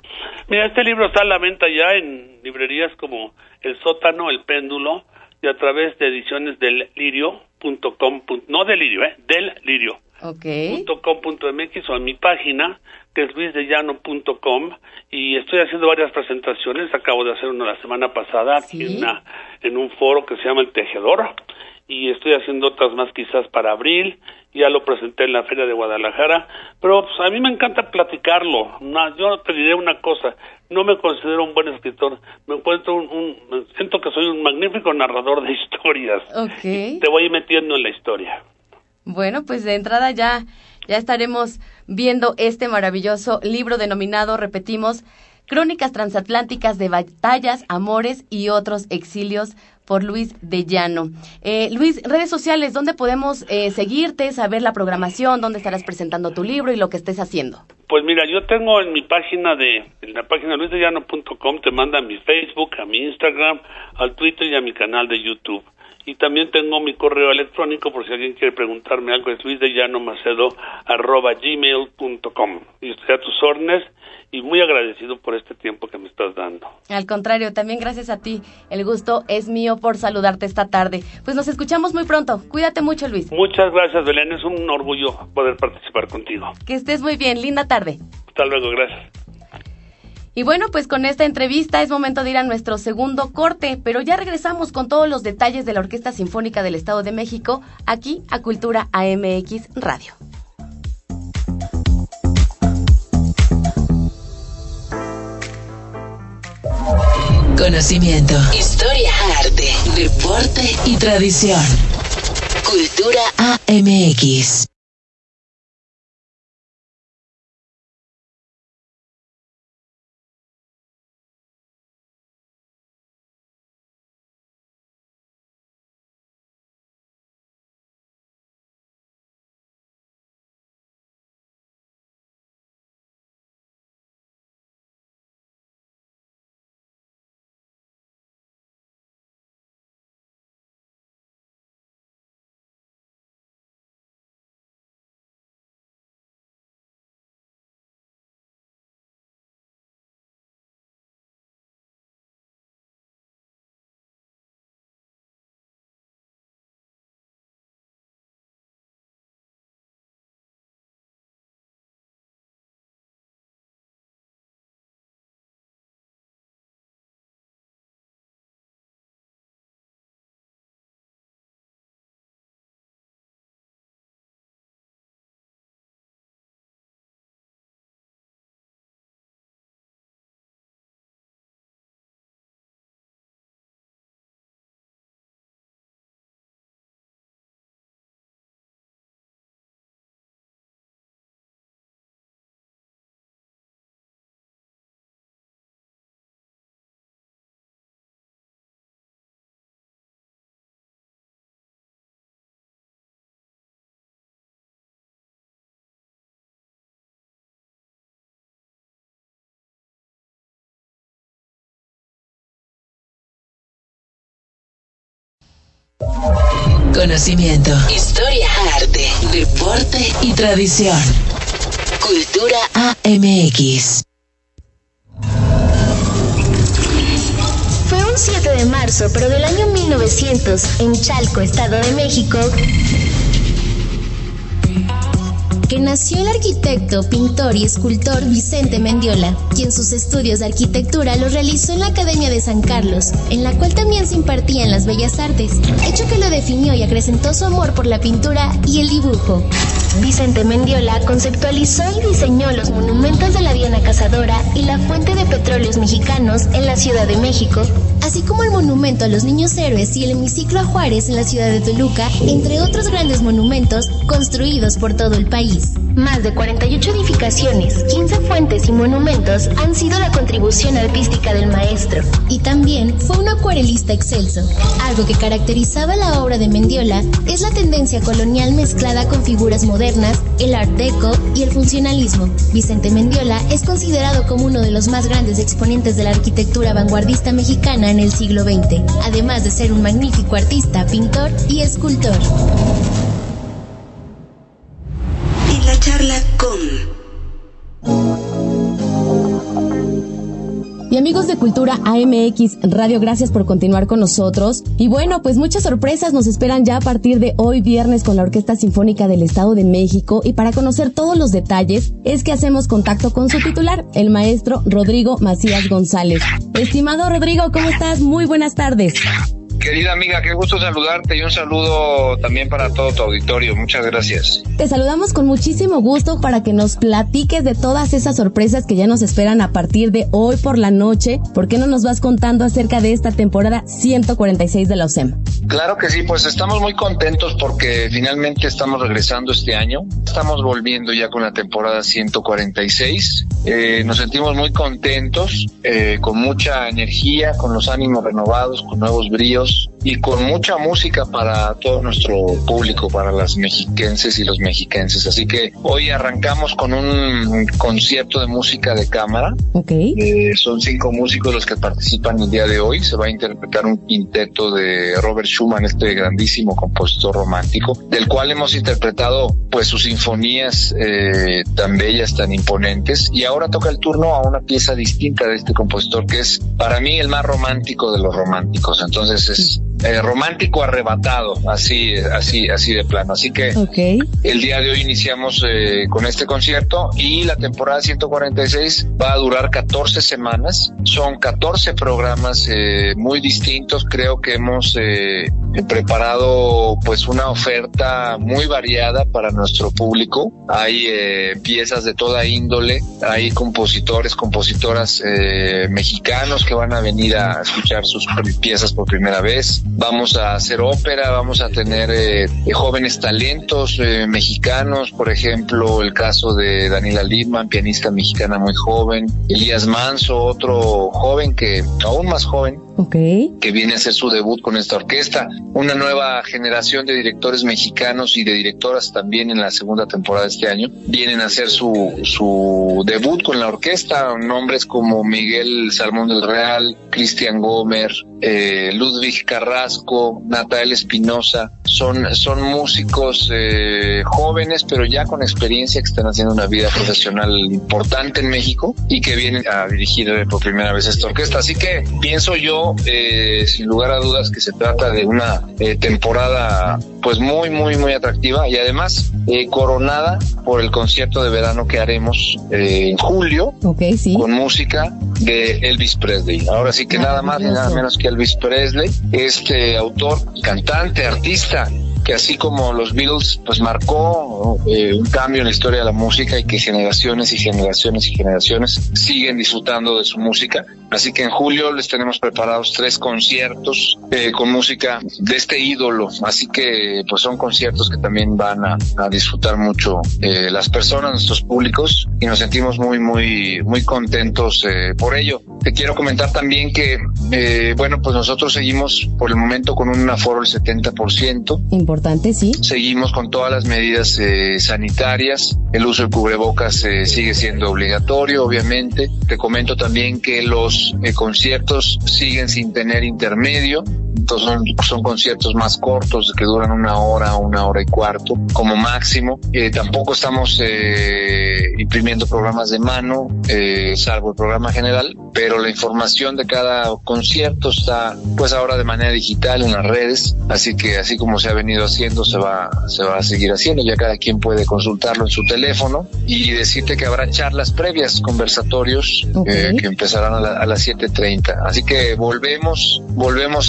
Mira, este libro está a la venta ya en librerías como El Sótano, El Péndulo, y a través de ediciones del lirio.com, no del lirio, del lirio. Okay. .com.mx o en mi página que es luisdellano.com y estoy haciendo varias presentaciones, acabo de hacer una la semana pasada ¿sí? en un foro que se llama El Tejedor y estoy haciendo otras más quizás para abril, ya lo presenté en la Feria de Guadalajara, pero pues, a mí me encanta platicarlo, yo te diré una cosa, no me considero un buen escritor, siento que soy un magnífico narrador de historias, okay. Te voy metiendo en la historia. Bueno, pues de entrada ya estaremos viendo este maravilloso libro denominado, repetimos, Crónicas Transatlánticas de Batallas, Amores y Otros Exilios, por Luis de Llano. Luis, redes sociales, ¿dónde podemos seguirte, saber la programación, dónde estarás presentando tu libro y lo que estés haciendo? Pues mira, yo tengo en la página luisdellano.com, te manda a mi Facebook, a mi Instagram, al Twitter y a mi canal de YouTube. Y también tengo mi correo electrónico, por si alguien quiere preguntarme algo, es luisdellanomacedo@gmail.com. Y estoy a tus órdenes y muy agradecido por este tiempo que me estás dando. Al contrario, también gracias a ti. El gusto es mío por saludarte esta tarde. Pues nos escuchamos muy pronto. Cuídate mucho, Luis. Muchas gracias, Belén. Es un orgullo poder participar contigo. Que estés muy bien. Linda tarde. Hasta luego. Gracias. Y bueno, pues con esta entrevista es momento de ir a nuestro segundo corte, pero ya regresamos con todos los detalles de la Orquesta Sinfónica del Estado de México, aquí a Cultura AMX Radio. Conocimiento, historia, arte, deporte y tradición. Cultura AMX. Conocimiento, historia, arte, deporte y tradición. Cultura AMX. Fue un 7 de marzo, pero del año 1900, en Chalco, Estado de México, que nació el arquitecto, pintor y escultor Vicente Mendiola, quien sus estudios de arquitectura los realizó en la Academia de San Carlos, en la cual también se impartían las bellas artes, hecho que lo definió y acrecentó su amor por la pintura y el dibujo. Vicente Mendiola conceptualizó y diseñó los monumentos de la Diana Cazadora y la Fuente de Petróleos Mexicanos en la Ciudad de México, así como el monumento a los niños héroes y el hemiciclo a Juárez en la ciudad de Toluca, entre otros grandes monumentos construidos por todo el país. Más de 48 edificaciones, 15 fuentes y monumentos han sido la contribución artística del maestro. Y también fue un acuarelista excelso. Algo que caracterizaba la obra de Mendiola es la tendencia colonial mezclada con figuras modernas, el art deco y el funcionalismo. Vicente Mendiola es considerado como uno de los más grandes exponentes de la arquitectura vanguardista mexicana en el siglo XX, además de ser un magnífico artista, pintor y escultor. Charla con... Y amigos de Cultura AMX Radio, gracias por continuar con nosotros. Y bueno, pues muchas sorpresas nos esperan ya a partir de hoy viernes con la Orquesta Sinfónica del Estado de México. Y para conocer todos los detalles es que hacemos contacto con su titular, el maestro Rodrigo Macías González. Estimado Rodrigo, ¿cómo estás? Muy buenas tardes. Querida amiga, qué gusto saludarte y un saludo también para todo tu auditorio. Muchas gracias. Te saludamos con muchísimo gusto para que nos platiques de todas esas sorpresas que ya nos esperan a partir de hoy por la noche. ¿Por qué no nos vas contando acerca de esta temporada 146 de la OCEM? Claro que sí, pues estamos muy contentos porque finalmente estamos regresando este año. Estamos volviendo ya con la temporada 146. Nos sentimos muy contentos, con mucha energía, con los ánimos renovados, con nuevos bríos, y con mucha música para todo nuestro público, para las mexiquenses y los mexiquenses. Así que hoy arrancamos con un concierto de música de cámara. Okay. Son 5 músicos los que participan el día de hoy. Se va a interpretar un quinteto de Robert Schumann, este grandísimo compositor romántico, del cual hemos interpretado pues sus sinfonías tan bellas, tan imponentes. Y ahora toca el turno a una pieza distinta de este compositor, que es para mí el más romántico de los románticos. Entonces romántico arrebatado, así de plano. Así que okay, el día de hoy iniciamos con este concierto y la temporada 146 va a durar 14 semanas. Son 14 programas muy distintos. Creo que hemos preparado pues una oferta muy variada para nuestro público. Hay piezas de toda índole, hay compositores, compositoras mexicanos que van a venir a escuchar sus piezas por primera vez. Vamos a hacer ópera, vamos a tener jóvenes talentos mexicanos, por ejemplo el caso de Daniela Lidman, pianista mexicana muy joven, Elías Manso, otro joven que aún más joven, okay, que viene a hacer su debut con esta orquesta, una nueva generación de directores mexicanos y de directoras también en la segunda temporada de este año, vienen a hacer su debut con la orquesta, nombres como Miguel Salmón del Real, Cristian Gómez, Ludwig Carrasco, Natael Espinosa, son músicos jóvenes pero ya con experiencia, que están haciendo una vida profesional importante en México y que vienen a dirigir por primera vez esta orquesta. Así que pienso yo sin lugar a dudas que se trata de una temporada pues muy muy muy atractiva y además coronada por el concierto de verano que haremos en julio, okay, sí, con música de Elvis Presley. Ahora sí que nada más ni nada menos que Elvis Presley, este autor, cantante, artista, que así como los Beatles, pues marcó un cambio en la historia de la música y que generaciones y generaciones y generaciones siguen disfrutando de su música. Así que en julio les tenemos preparados 3 conciertos con música de este ídolo. Así que pues son conciertos que también van a disfrutar mucho las personas, nuestros públicos, y nos sentimos muy, muy, muy contentos por ello. Te quiero comentar también que Bueno, pues nosotros seguimos por el momento con un aforo del 70%. Importante, sí. Seguimos con todas las medidas sanitarias. El uso de cubrebocas sigue siendo obligatorio, obviamente. Te comento también que los conciertos siguen sin tener intermedio. Entonces son conciertos más cortos que duran una hora y cuarto como máximo. Tampoco estamos imprimiendo programas de mano, salvo el programa general, pero la información de cada concierto está pues ahora de manera digital en las redes, así que así como se ha venido haciendo se va a seguir haciendo. Ya cada quien puede consultarlo en su teléfono, y decirte que habrá charlas previas, conversatorios, que empezarán a las 7:30. Así que volvemos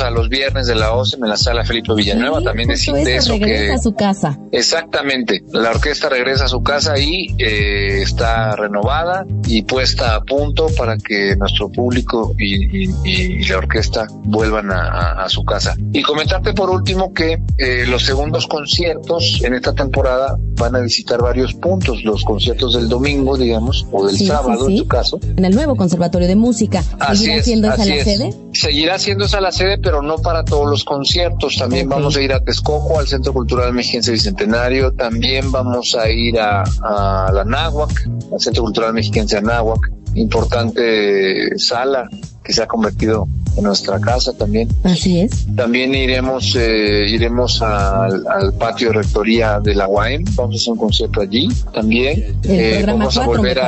a los viernes de la OCEM en la Sala Felipe Villanueva. Sí, también decirte eso, regresa a su casa. Exactamente, la orquesta regresa a su casa y está renovada y puesta a punto para que nuestro público y la orquesta vuelvan a su casa. Y comentarte por último que los segundos conciertos en esta temporada van a visitar varios puntos, los conciertos del domingo, digamos, o del sábado, en tu caso. En el nuevo Conservatorio de Música. ¿Seguirá siendo esa la sede? Seguirá siendo esa la sede, pero no para todos los conciertos. También vamos a ir a Texcoco, al Centro Cultural Mexiquense Bicentenario. También vamos a ir a la Anáhuac, al Centro Cultural Mexiquense Anáhuac. Importante sala que se ha convertido en nuestra casa también. Así es. También iremos al patio de rectoría de la UAM. Vamos a hacer un concierto allí también. Vamos a volver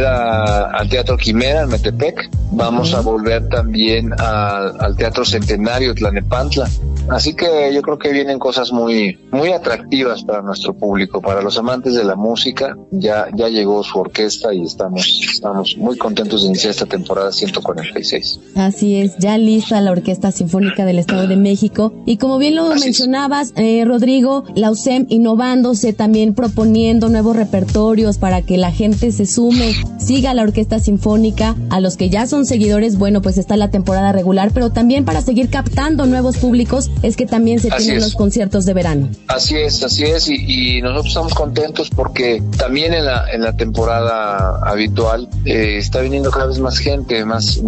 al Teatro Quimera en Metepec. Vamos a volver también al Teatro Centenario Tlanepantla. Así que yo creo que vienen cosas muy, muy atractivas para nuestro público, para los amantes de la música. Ya llegó su orquesta y estamos muy contentos de iniciar esta temporada 146. Así es, ya lista la Orquesta Sinfónica del Estado de México. Y como bien lo mencionabas, Rodrigo, la USEM innovándose, también proponiendo nuevos repertorios para que la gente se sume, siga la Orquesta Sinfónica. A los que ya son seguidores, bueno, pues está la temporada regular, pero también para seguir captando nuevos públicos, es que también se tienen los conciertos de verano. Así es, y nosotros estamos contentos porque también en la temporada habitual está viniendo cada vez más gente, más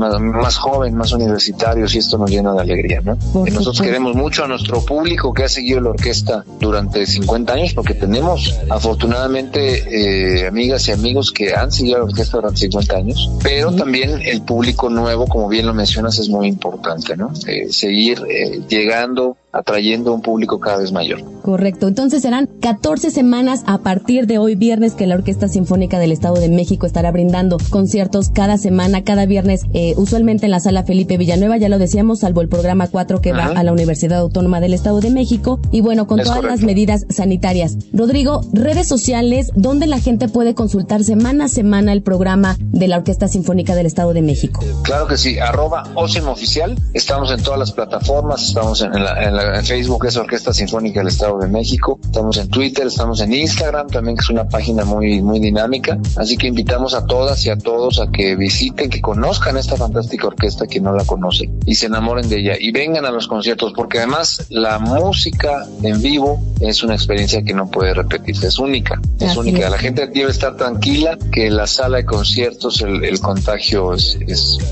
joven, más universitarios, y esto nos llena de alegría, ¿no? Nosotros queremos mucho a nuestro público que ha seguido la orquesta durante 50 años, porque tenemos afortunadamente amigas y amigos que han seguido la orquesta durante 50 años, pero también el público nuevo, como bien lo mencionas, es muy importante, ¿no? Seguir llegando, atrayendo a un público cada vez mayor. Correcto, entonces serán 14 semanas a partir de hoy viernes que la Orquesta Sinfónica del Estado de México estará brindando conciertos cada semana, cada viernes, usualmente en la Sala Felipe Villanueva, ya lo decíamos, salvo el programa 4 que va a la Universidad Autónoma del Estado de México, y bueno, con todas las medidas sanitarias. Rodrigo, redes sociales, ¿dónde la gente puede consultar semana a semana el programa de la Orquesta Sinfónica del Estado de México? Claro que sí, @OCEMoficial, estamos en todas las plataformas, estamos en Facebook es Orquesta Sinfónica del Estado de México, estamos en Twitter, estamos en Instagram también, que es una página muy, muy dinámica, así que invitamos a todas y a todos a que visiten, que conozcan esta fantástica orquesta, que no la conocen, y se enamoren de ella, y vengan a los conciertos, porque además la música en vivo es una experiencia que no puede repetirse, es única. La gente debe estar tranquila que la sala de conciertos, el contagio es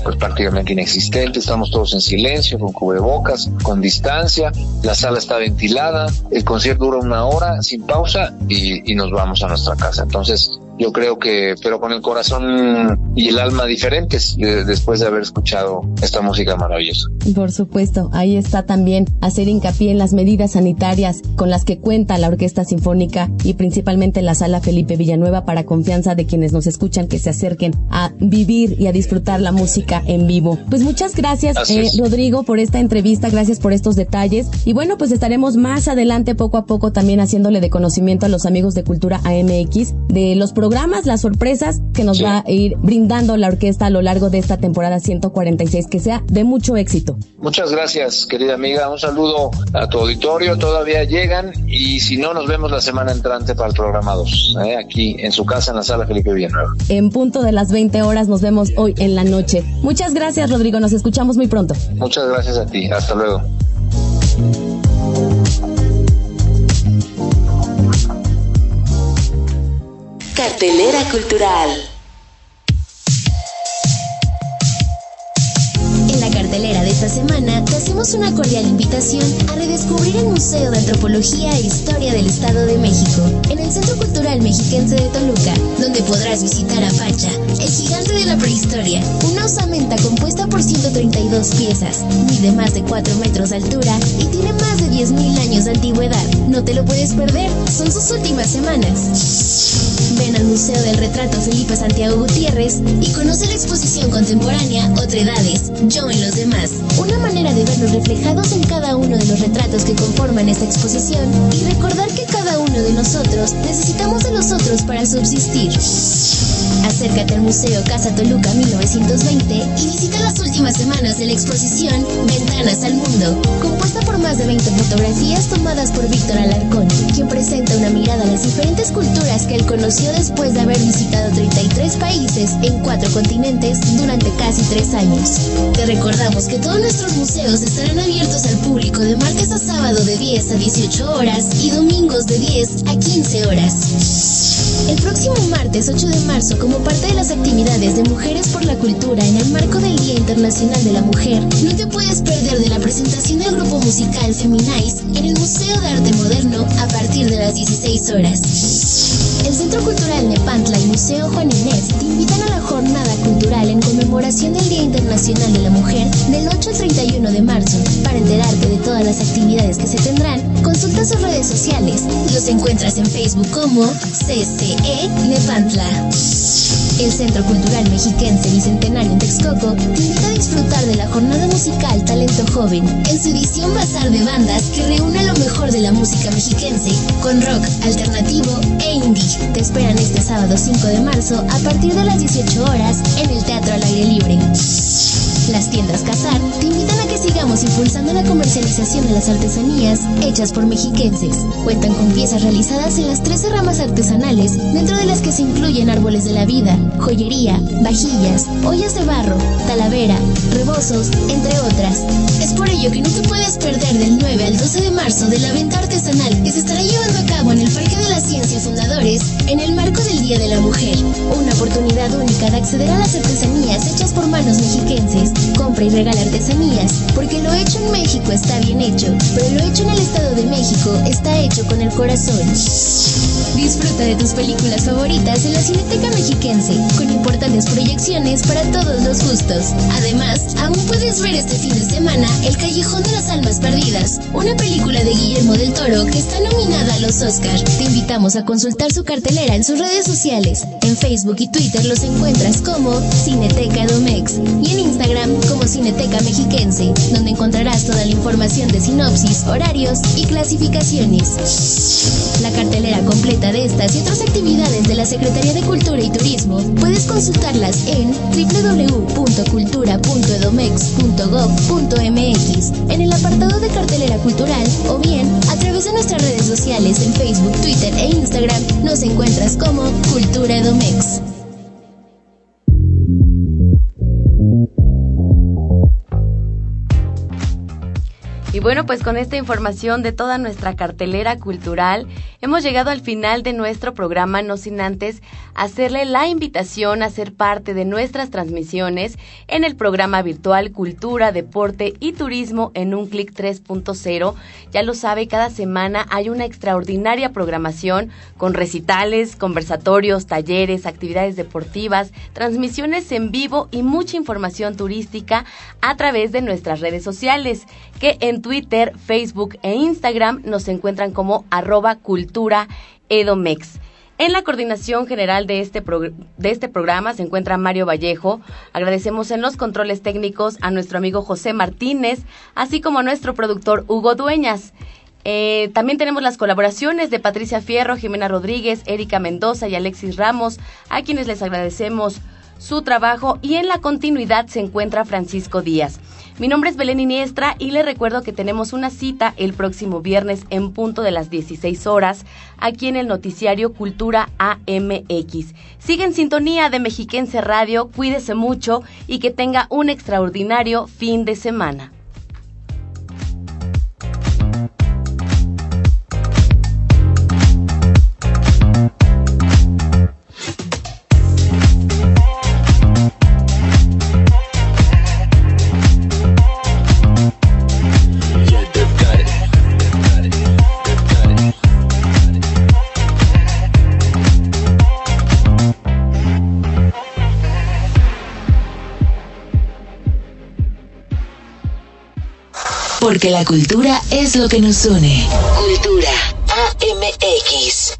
pues prácticamente inexistente, estamos todos en silencio, con cubrebocas, con distancia. La sala está ventilada, el concierto dura una hora sin pausa y nos vamos a nuestra casa. Entonces, yo creo que, pero con el corazón y el alma diferentes después de haber escuchado esta música maravillosa. Por supuesto, ahí está también hacer hincapié en las medidas sanitarias con las que cuenta la Orquesta Sinfónica y principalmente la Sala Felipe Villanueva, para confianza de quienes nos escuchan, que se acerquen a vivir y a disfrutar la música en vivo. Pues muchas gracias, Rodrigo, por esta entrevista, gracias por estos detalles, y bueno, pues estaremos más adelante poco a poco también haciéndole de conocimiento a los amigos de Cultura AMX de los programas, las sorpresas que nos va a ir brindando la orquesta a lo largo de esta temporada 146, que sea de mucho éxito. Muchas gracias, querida amiga, un saludo a tu auditorio, todavía llegan, y si no, nos vemos la semana entrante para el programa 2, aquí en su casa, en la Sala Felipe Villanueva. En punto de las 20 horas, nos vemos hoy en la noche. Muchas gracias, Rodrigo, nos escuchamos muy pronto. Muchas gracias a ti, hasta luego. Cartelera cultural. semana te hacemos una cordial invitación a redescubrir el Museo de Antropología e Historia del Estado de México en el Centro Cultural Mexiquense de Toluca, donde podrás visitar a Pacha, el gigante de la prehistoria, una osamenta compuesta por 132 piezas, mide más de 4 metros de altura y tiene más de 10.000 años de antigüedad. No te lo puedes perder, son sus últimas semanas. Ven al Museo del Retrato Felipe Santiago Gutiérrez y conoce la exposición contemporánea Otredades, Yo en los demás, una manera de vernos reflejados en cada uno de los retratos que conforman esta exposición y recordar que cada uno de nosotros necesitamos de los otros para subsistir. Acércate al Museo Casa Toluca 1920 y visita las últimas semanas de la exposición Ventanas al Mundo, compuesta por más de 20 fotografías tomadas por Víctor Alarcón, quien presenta una mirada a las diferentes culturas que él conoció después de haber visitado 33 países en 4 continentes durante casi 3 años. Te recordamos que todos nuestros museos estarán abiertos al público de martes a sábado de 10 a 18 horas y domingos de 10 a 15 horas. El próximo martes 8 de marzo, como parte de las actividades de Mujeres por la Cultura en el marco del Día Internacional de la Mujer, no te puedes perder de la presentación del grupo musical Feminice en el Museo de Arte Moderno a partir de las 16 horas. El Centro Cultural Nepantla y Museo Juan Inés te invitan a la jornada cultural en conmemoración del Día Internacional de la Mujer del 8 al 31 de marzo. Para enterarte de todas las actividades que se tendrán, consulta sus redes sociales. Los encuentras en Facebook como CC. Nepantla. El Centro Cultural Mexiquense Bicentenario en Texcoco te invita a disfrutar de la jornada musical Talento Joven, en su edición bazar de bandas que reúne lo mejor de la música mexiquense, con rock, alternativo e indie. Te esperan este sábado 5 de marzo a partir de las 18 horas en el Teatro al Aire Libre. Las tiendas Casar te invitan a que sigamos impulsando la comercialización de las artesanías hechas por mexiquenses. Cuentan con piezas realizadas en las 13 ramas artesanales, dentro de las que se incluyen árboles de la vida, joyería, vajillas, ollas de barro, talavera, rebozos, entre otras. Es por ello que no te puedes perder del 9 al 12 de marzo de la venta artesanal que se estará llevando a cabo en el Parque de la Ciencia Fundadores en el marco del Día de la Mujer. Una oportunidad única de acceder a las artesanías hechas por manos mexiquenses. Compra y regala artesanías, porque lo hecho en México está bien hecho, pero lo hecho en el Estado de México está hecho con el corazón. Disfruta de tus películas favoritas en la Cineteca Mexiquense, con importantes proyecciones para todos los gustos. Además, aún puedes ver este fin de semana El Callejón de las Almas Perdidas, una película de Guillermo del Toro que está nominada a los Oscar. Te invitamos a consultar su cartelera en sus redes sociales. En Facebook y Twitter los encuentras como Cineteca Domex y en Instagram como Cineteca Mexiquense, donde encontrarás toda la información de sinopsis, horarios y clasificaciones. La cartelera completa de estas y otras actividades de la Secretaría de Cultura y Turismo puedes consultarlas en www.cultura.edomex.gov.mx en el apartado de cartelera cultural o bien a través de nuestras redes sociales en Facebook, Twitter e Instagram. Nos encuentras como Cultura Edomex. Y bueno, pues con esta información de toda nuestra cartelera cultural, hemos llegado al final de nuestro programa, no sin antes hacerle la invitación a ser parte de nuestras transmisiones en el programa virtual Cultura, Deporte y Turismo en Un Clic 3.0. Ya lo sabe, cada semana hay una extraordinaria programación con recitales, conversatorios, talleres, actividades deportivas, transmisiones en vivo y mucha información turística a través de nuestras redes sociales, que en Twitter, Facebook e Instagram nos encuentran como @culturaedomex. En la coordinación general de este programa se encuentra Mario Vallejo. Agradecemos en los controles técnicos a nuestro amigo José Martínez, así como a nuestro productor Hugo Dueñas. También tenemos las colaboraciones de Patricia Fierro, Jimena Rodríguez, Erika Mendoza y Alexis Ramos, a quienes les agradecemos su trabajo, y en la continuidad se encuentra Francisco Díaz. Mi nombre es Belén Iniestra y les recuerdo que tenemos una cita el próximo viernes en punto de las 16 horas aquí en el noticiario Cultura AMX. Sigue en sintonía de Mexiquense Radio, cuídese mucho y que tenga un extraordinario fin de semana. Porque la cultura es lo que nos une. Cultura AMX.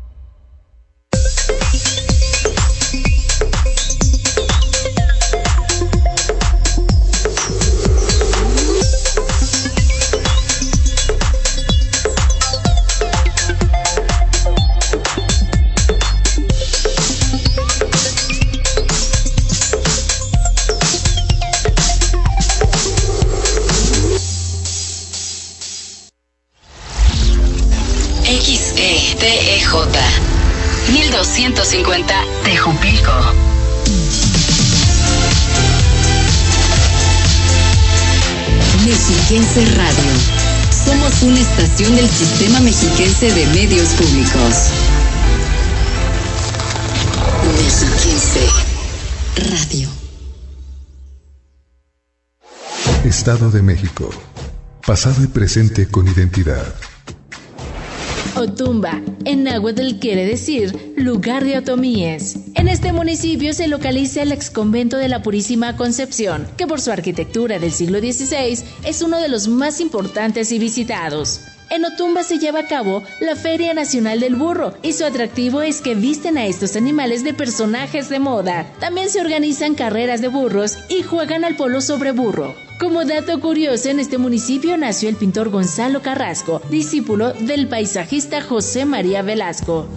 Mexiquense Radio. Somos una estación del Sistema Mexiquense de Medios Públicos. Mexiquense Radio. Estado de México. Pasado y presente con identidad. Otumba, en náhuatl quiere decir lugar de otomíes. En este municipio se localiza el exconvento de la Purísima Concepción, que por su arquitectura del siglo XVI es uno de los más importantes y visitados. En Otumba se lleva a cabo la Feria Nacional del Burro y su atractivo es que visten a estos animales de personajes de moda. También se organizan carreras de burros y juegan al polo sobre burro. Como dato curioso, en este municipio nació el pintor Gonzalo Carrasco, discípulo del paisajista José María Velasco.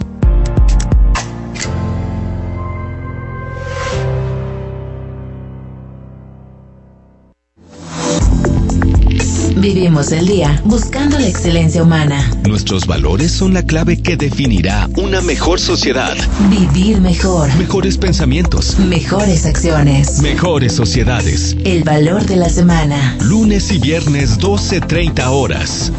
Vivimos el día buscando la excelencia humana. Nuestros valores son la clave que definirá una mejor sociedad. Vivir mejor. Mejores pensamientos. Mejores acciones. Mejores sociedades. El valor de la semana. Lunes y viernes 12:30 horas.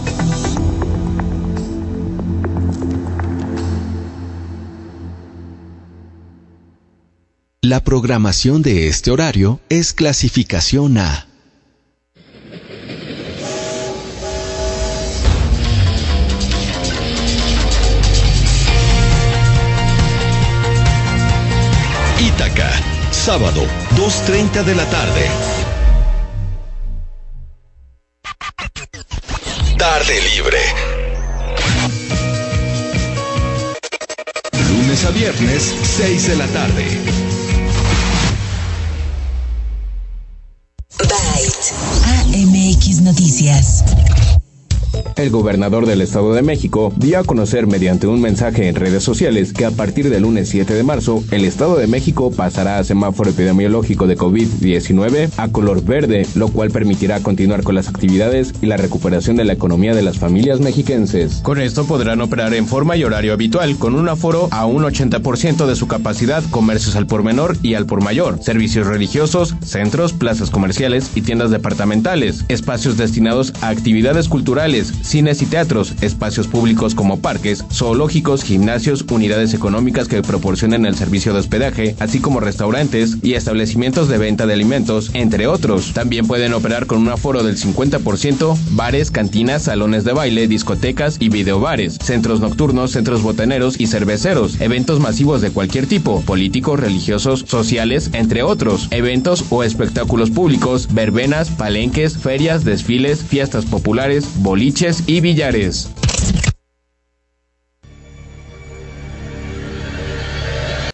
La programación de este horario es clasificación A. Sábado, 2:30 de la tarde. Tarde libre. Lunes a viernes, 6 de la tarde. Byte. AMX Noticias. El gobernador del Estado de México dio a conocer mediante un mensaje en redes sociales que a partir del lunes 7 de marzo, el Estado de México pasará a semáforo epidemiológico de COVID-19 a color verde, lo cual permitirá continuar con las actividades y la recuperación de la economía de las familias mexiquenses. Con esto podrán operar en forma y horario habitual, con un aforo a un 80% de su capacidad, comercios al por menor y al por mayor, servicios religiosos, centros, plazas comerciales y tiendas departamentales, espacios destinados a actividades culturales, cines y teatros, espacios públicos como parques, zoológicos, gimnasios, unidades económicas que proporcionen el servicio de hospedaje, así como restaurantes y establecimientos de venta de alimentos, entre otros. También pueden operar con un aforo del 50%, bares, cantinas, salones de baile, discotecas y videobares, centros nocturnos, centros botaneros y cerveceros, eventos masivos de cualquier tipo, políticos, religiosos, sociales, entre otros, eventos o espectáculos públicos, verbenas, palenques, ferias, desfiles, fiestas populares, boliches y billares.